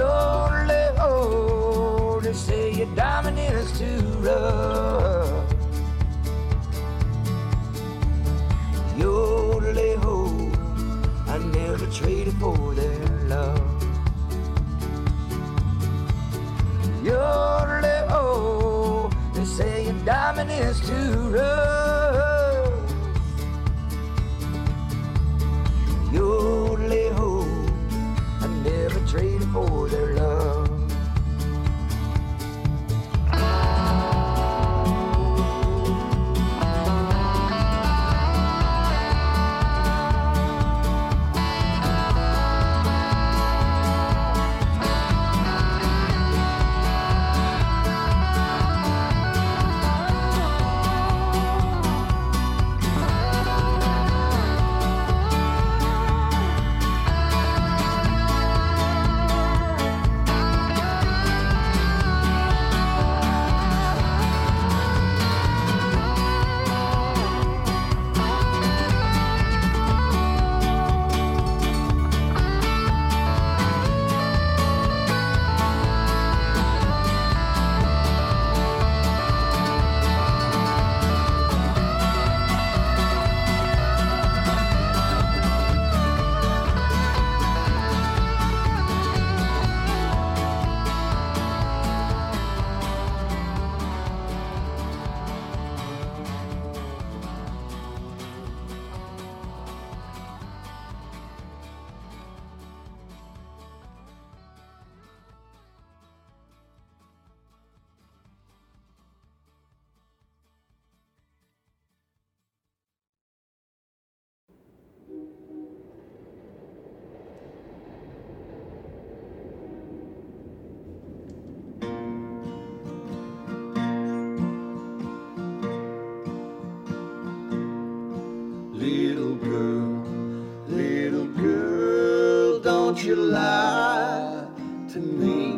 You're late, oh, they say your diamond is too rough. You're late, oh, I never traded for their love. You're late, oh, they say your diamond is too rough. You're late, oh, never trade for their love. Don't you lie to me.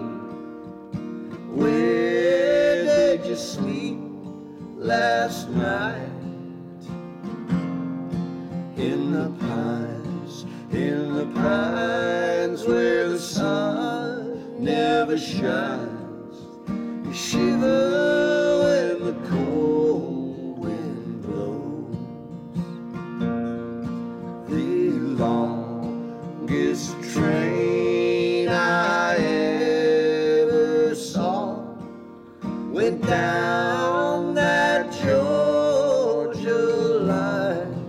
Where did you sleep last night? In the pines, in the pines where the sun never shines. You shiver when the cold wind blows. The longest train I ever saw went down that Georgia line.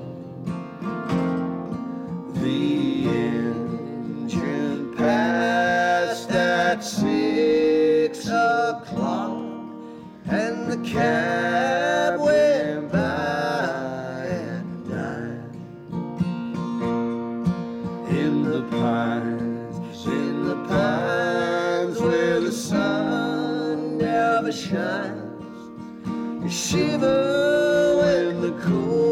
The engine passed at six o'clock, and the cab went by at nine. In the pines, in the pines where the sun never shines, you shiver when the cold.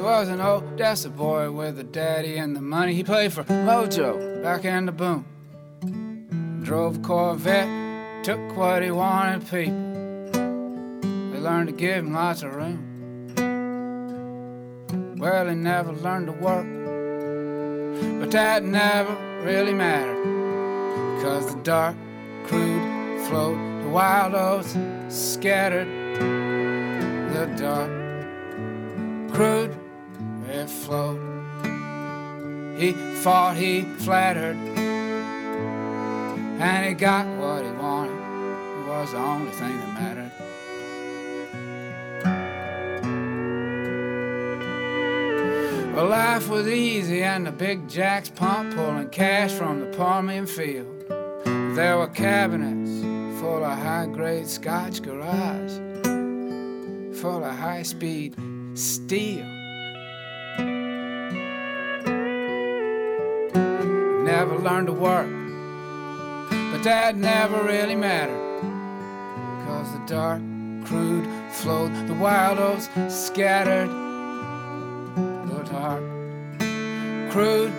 Was an Odessa boy with a daddy and the money. He played for Mojo back in the boom. Drove Corvette, took what he wanted, people. They learned to give him lots of room. Well, he never learned to work, but that never really mattered, because the dark, crude float, the wild oats scattered. The dark, crude it flowed. He fought, he flattered. and he got what he wanted. It was the only thing that mattered. Well, life was easy and the big jacks pump pulling cash from the Parmian field. There were cabinets full of high-grade Scotch garage, full of high-speed steel. Never learned to work, but that never really mattered, because the dark, crude flowed, the wild oats scattered. Dark, crude,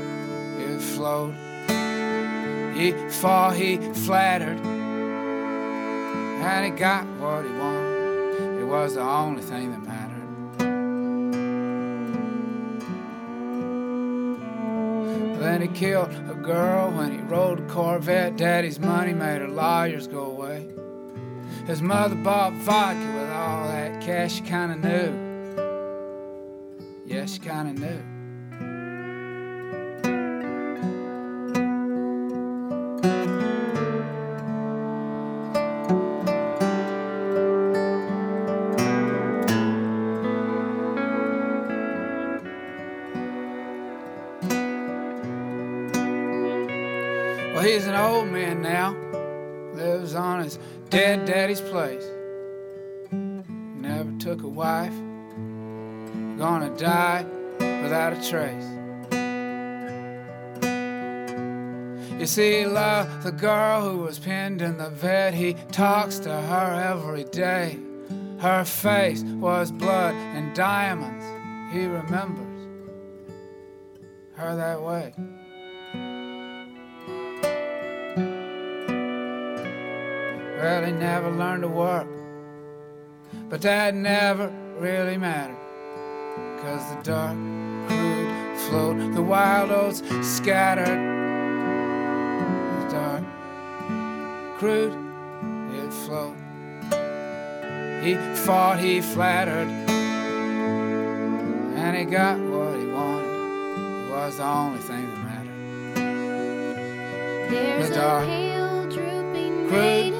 it flowed. He fought, he flattered, and he got what he wanted. It was the only thing that mattered. Then he killed a girl when he rode a Corvette. Daddy's money made her lawyers go away. His mother bought vodka with all that cash. She kinda knew. Yes, she kinda knew. Well, he's an old man now, lives on his dead daddy's place. Never took a wife. Gonna die without a trace. You see, he loved the girl who was pinned in the vet. He talks to her every day. Her face was blood and diamonds. He remembers her that way. Well, he never learned to work, but that never really mattered. 'Cause the dark, crude flowed, the wild oats scattered. The dark, crude, it flowed. He fought, he flattered, and he got what he wanted. It was the only thing that mattered. There's the dark, a pale, drooping crude,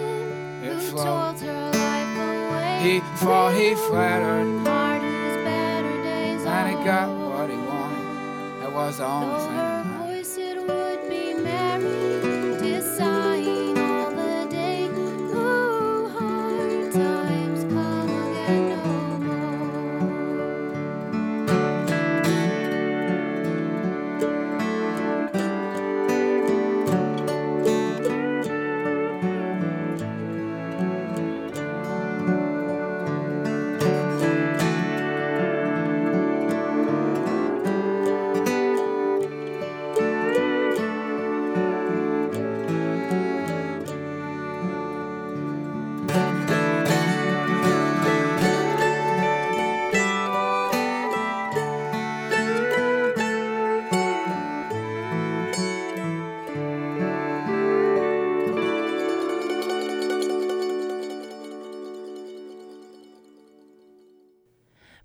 it flowed. Her life away. He fought, he flattered. And he got what he wanted. That was the only thing that mattered. Her voice, it would be married, deciding all the day. Oh, hard times come again, no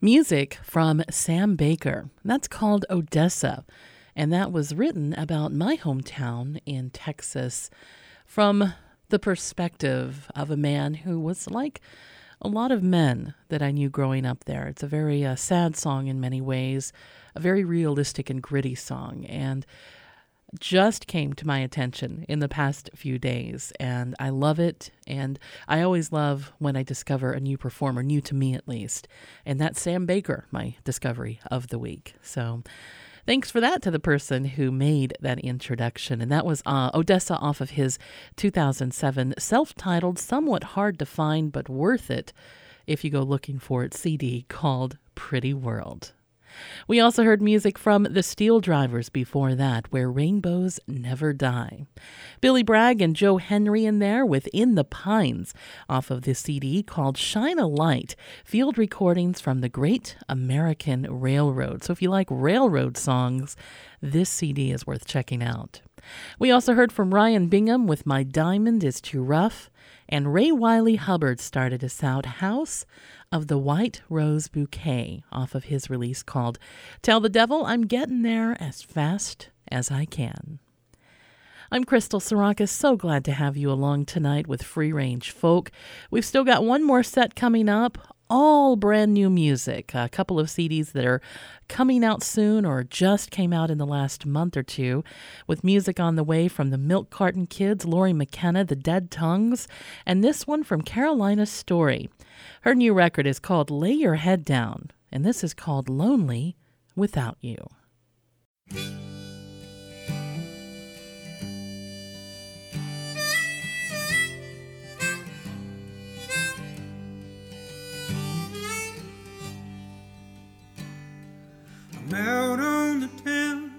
music from Sam Baker. That's called Odessa, and that was written about my hometown in Texas from the perspective of a man who was like a lot of men that I knew growing up there. It's a very uh, sad song in many ways, a very realistic and gritty song, and just came to my attention in the past few days, and I love it. And I always love when I discover a new performer, new to me at least. And that's Sam Baker, my discovery of the week. So thanks for that to the person who made that introduction. And that was uh, Odessa off of his two thousand seven self-titled, somewhat hard to find, but worth it if you go looking for it, C D called Pretty World. We also heard music from the Steel Drivers before that, Where Rainbows Never Die. Billy Bragg and Joe Henry in there with In the Pines off of this C D called Shine a Light, field recordings from the Great American Railroad. So if you like railroad songs, this C D is worth checking out. We also heard from Ryan Bingham with My Diamond Is Too Rough, and Ray Wylie Hubbard started us out, House of the White Rose Bouquet, off of his release called Tell the Devil I'm Getting There as Fast as I Can. I'm Crystal Sarakas, so glad to have you along tonight with Free-Range Folk. We've still got one more set coming up, all brand new music. A couple of C Ds that are coming out soon or just came out in the last month or two, with music on the way from the Milk Carton Kids, Lori McKenna, the Dead Tongues, and this one from Carolina Story. Her new record is called Lay Your Head Down, and this is called Lonely Without You. I'm out on the town,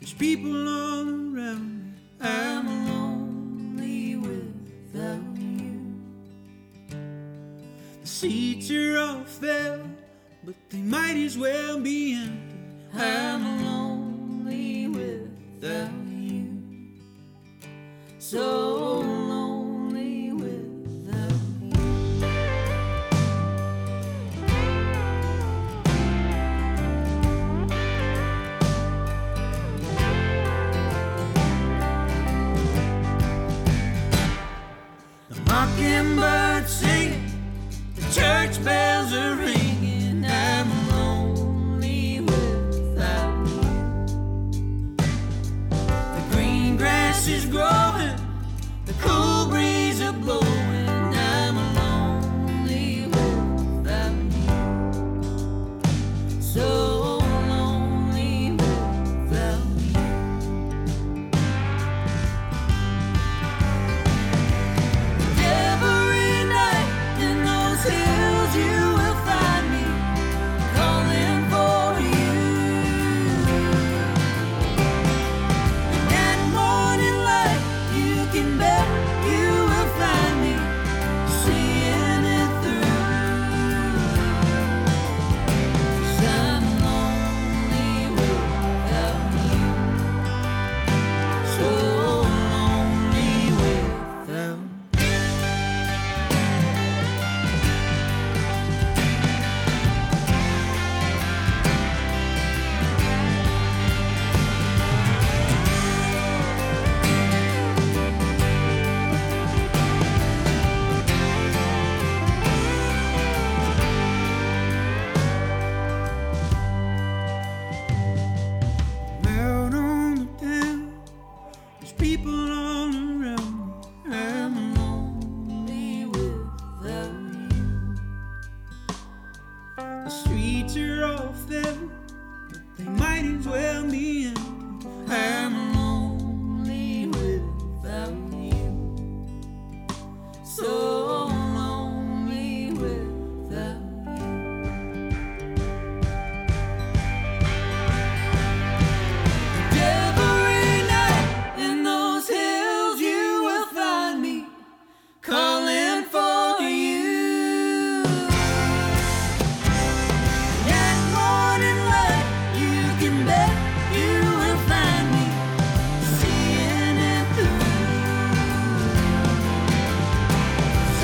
there's people all around me. I'm lonely without you. The seats are all filled, but they might as well be empty. I'm lonely without you. So lonely without you. The mockingbird singing, the church bells are ringing. I'm is growing, the cool breeze is blowing. I'm lonely without you. So lonely without you. Every night in those hills you will find me calling for you. That morning you can bet you will find me seeing it through. 'Cause I'm lonely without you. So lonely without out on the town, there's people all around me. I'm lonely without you. The streets are all filled, but they might as well be empty. I'm lonely without you. So lonely without every night in those hills you will find me calling for you. That morning light you can bet you will find me seeing it through. 'Cause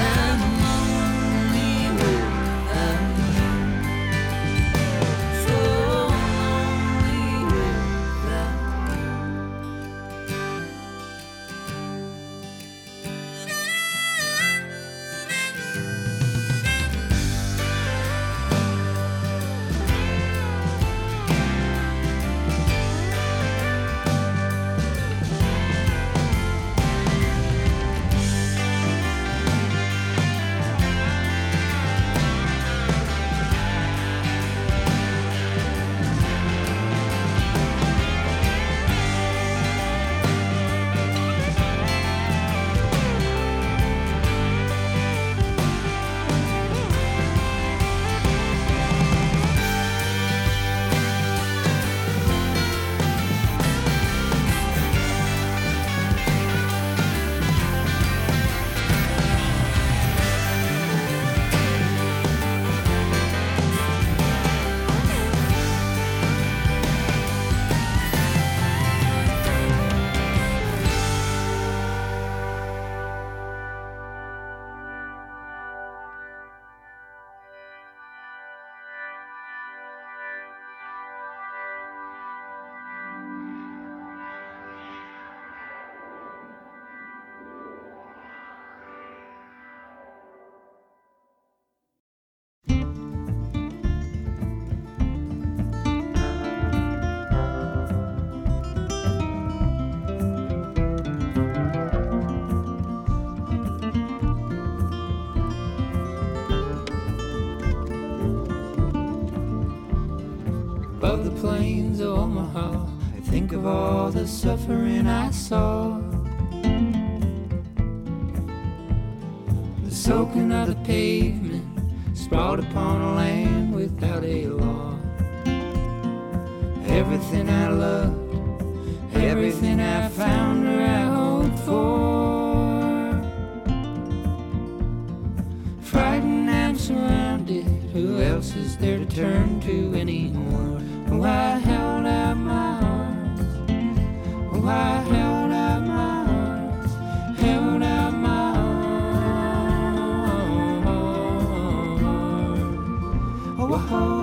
above the plains of Omaha. I think of all the suffering I saw, the soaking of the pavement, sprawled upon a land without a law. Everything I loved, everything I found or I hoped for, frightened and surrounded, who else is there to turn to anymore? Oh, I held out my arms, oh, I held out my arms, held out my arms, oh, oh, oh.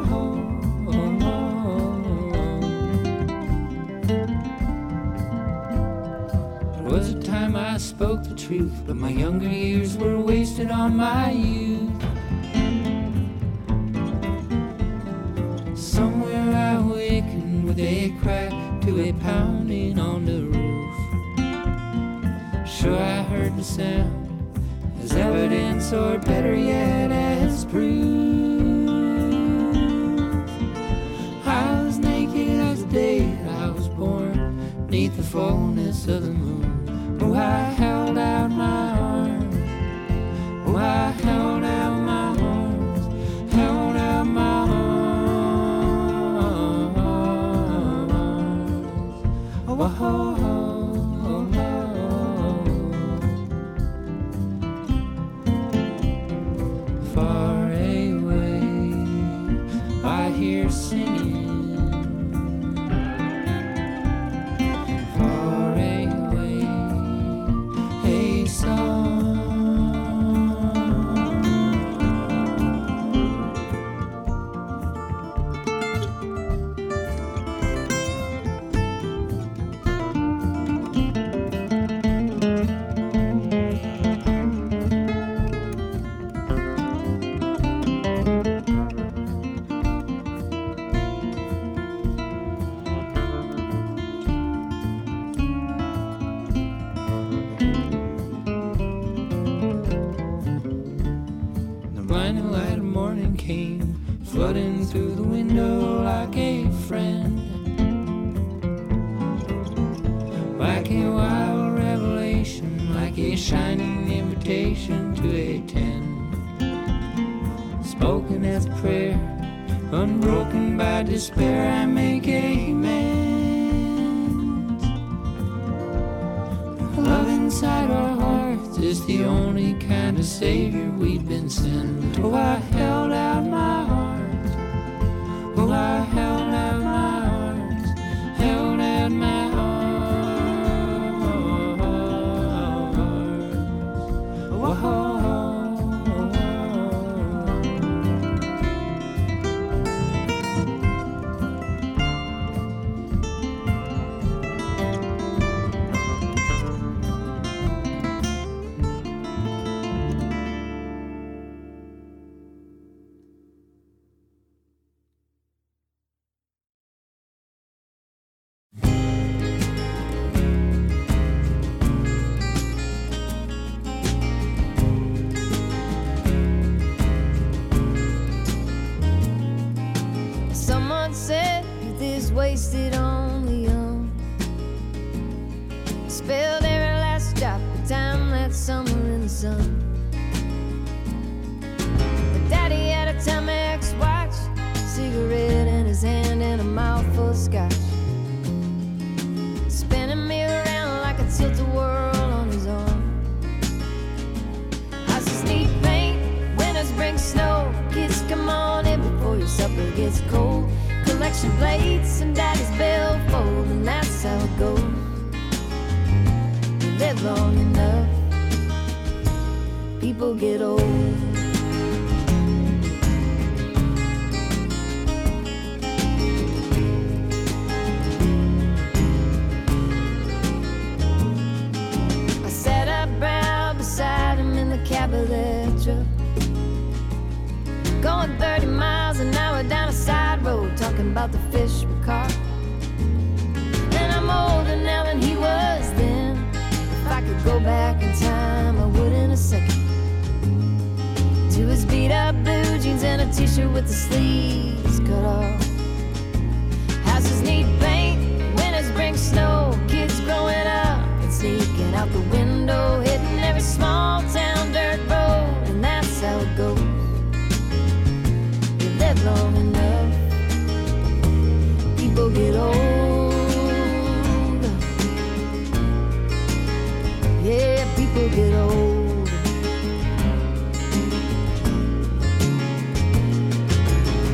I spoke the truth, but my younger years were wasted on my youth. Somewhere I awakened with a crack to a pounding on the roof. Sure I heard the sound as evidence, or better yet as proof. I was naked as the day I was born, neath the fullness of the moon. Oh, I held out my arms, oh, I held out my arms, held out my arms, oh, oh, oh, oh, oh. Far away I hear singing. T-shirt with the sleeves cut off. every small town dirt road, and that's how it goes. You live long enough, people get old. Yeah, people get old.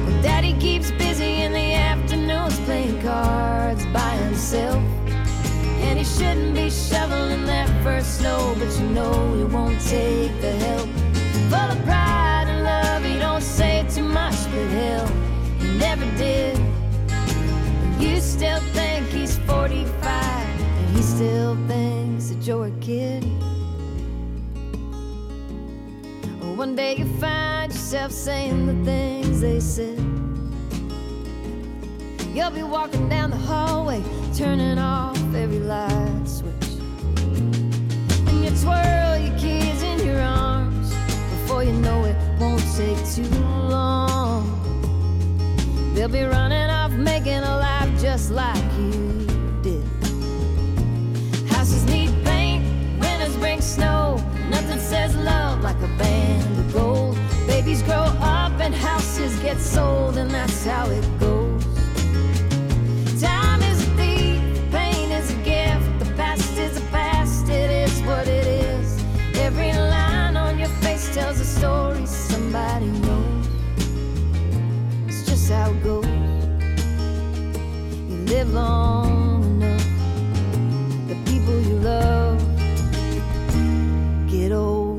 Well, Daddy keeps busy in the afternoons playing cards by himself. And he shouldn't be shoveling that first snow, but you know he won't take the help. Full of pride and love, he don't say too much, but hell, he never did. You still think he's forty-five, and he still thinks that you're a kid. One day you find yourself saying the things they said. You'll be walking down the hallway, turning off every light switch. And you twirl your kids in your arms, before you know it won't take too long. They'll be running off, making a life just like you did. Houses need paint, winters bring snow. Nothing says love like a band of gold. Babies grow up and houses get sold, and that's how it goes. Time is a thief, pain is a gift. The past is a past, it is what it is. Every line on your face tells a story somebody knows. It's just how it goes. You live long enough, the people you love get old.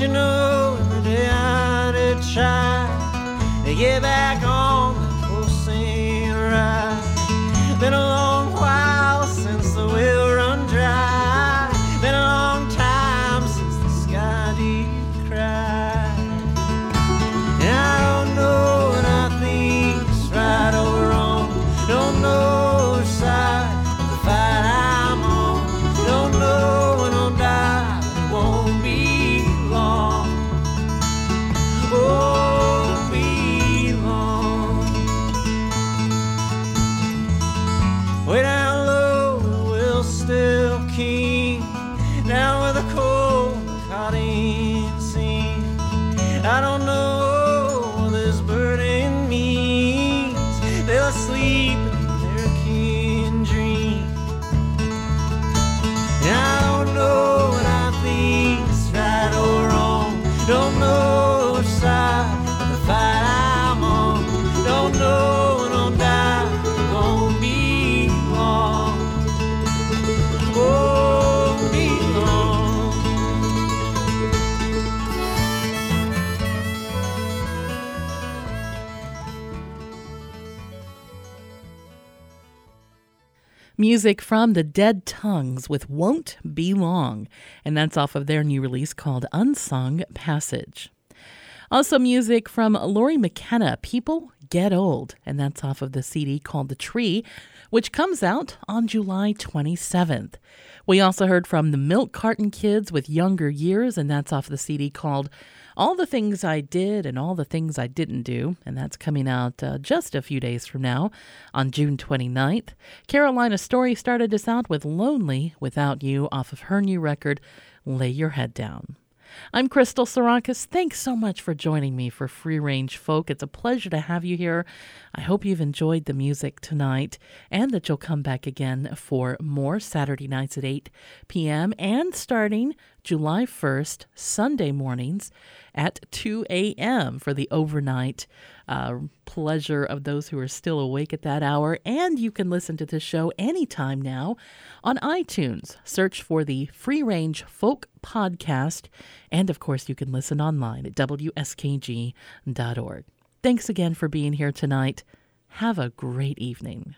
You know, every day I did try to get back on the four-scene ride. Been a long while since the will run dry. Been a long time since the sky did cry. And I don't know what I think's right or wrong. Don't know which side of the fight I'm on. Don't know when I'll die. It won't be long. Oh, be long. Way down low, the will still king. Down where the cold, the cotton seam. I don't know this bird in me. sleep American dream. And I don't know what I think's right or wrong. Don't know which side of the fight I'm on. Don't know when I'll die, it won't be long. Won't be long. Music from the Dead Tongues with Won't Be Long, and that's off of their new release called Unsung Passage. Also music from Lori McKenna, People Get Old, and that's off of the C D called The Tree, which comes out on July twenty-seventh. We also heard from the Milk Carton Kids with Younger Years, and that's off the C D called All the Things I Did and All the Things I Didn't Do, and that's coming out uh, just a few days from now on June twenty-ninth. Carolina Story started us out with Lonely Without You off of her new record, Lay Your Head Down. I'm Crystal Sarakas. Thanks so much for joining me for Free Range Folk. It's a pleasure to have you here. I hope you've enjoyed the music tonight and that you'll come back again for more Saturday nights at eight p.m. and starting July first, Sunday mornings at two a.m. for the overnight uh, pleasure of those who are still awake at that hour. And you can listen to this show anytime now on iTunes. Search for the Free Range Folk Podcast. And, of course, you can listen online at W S K G dot org. Thanks again for being here tonight. Have a great evening.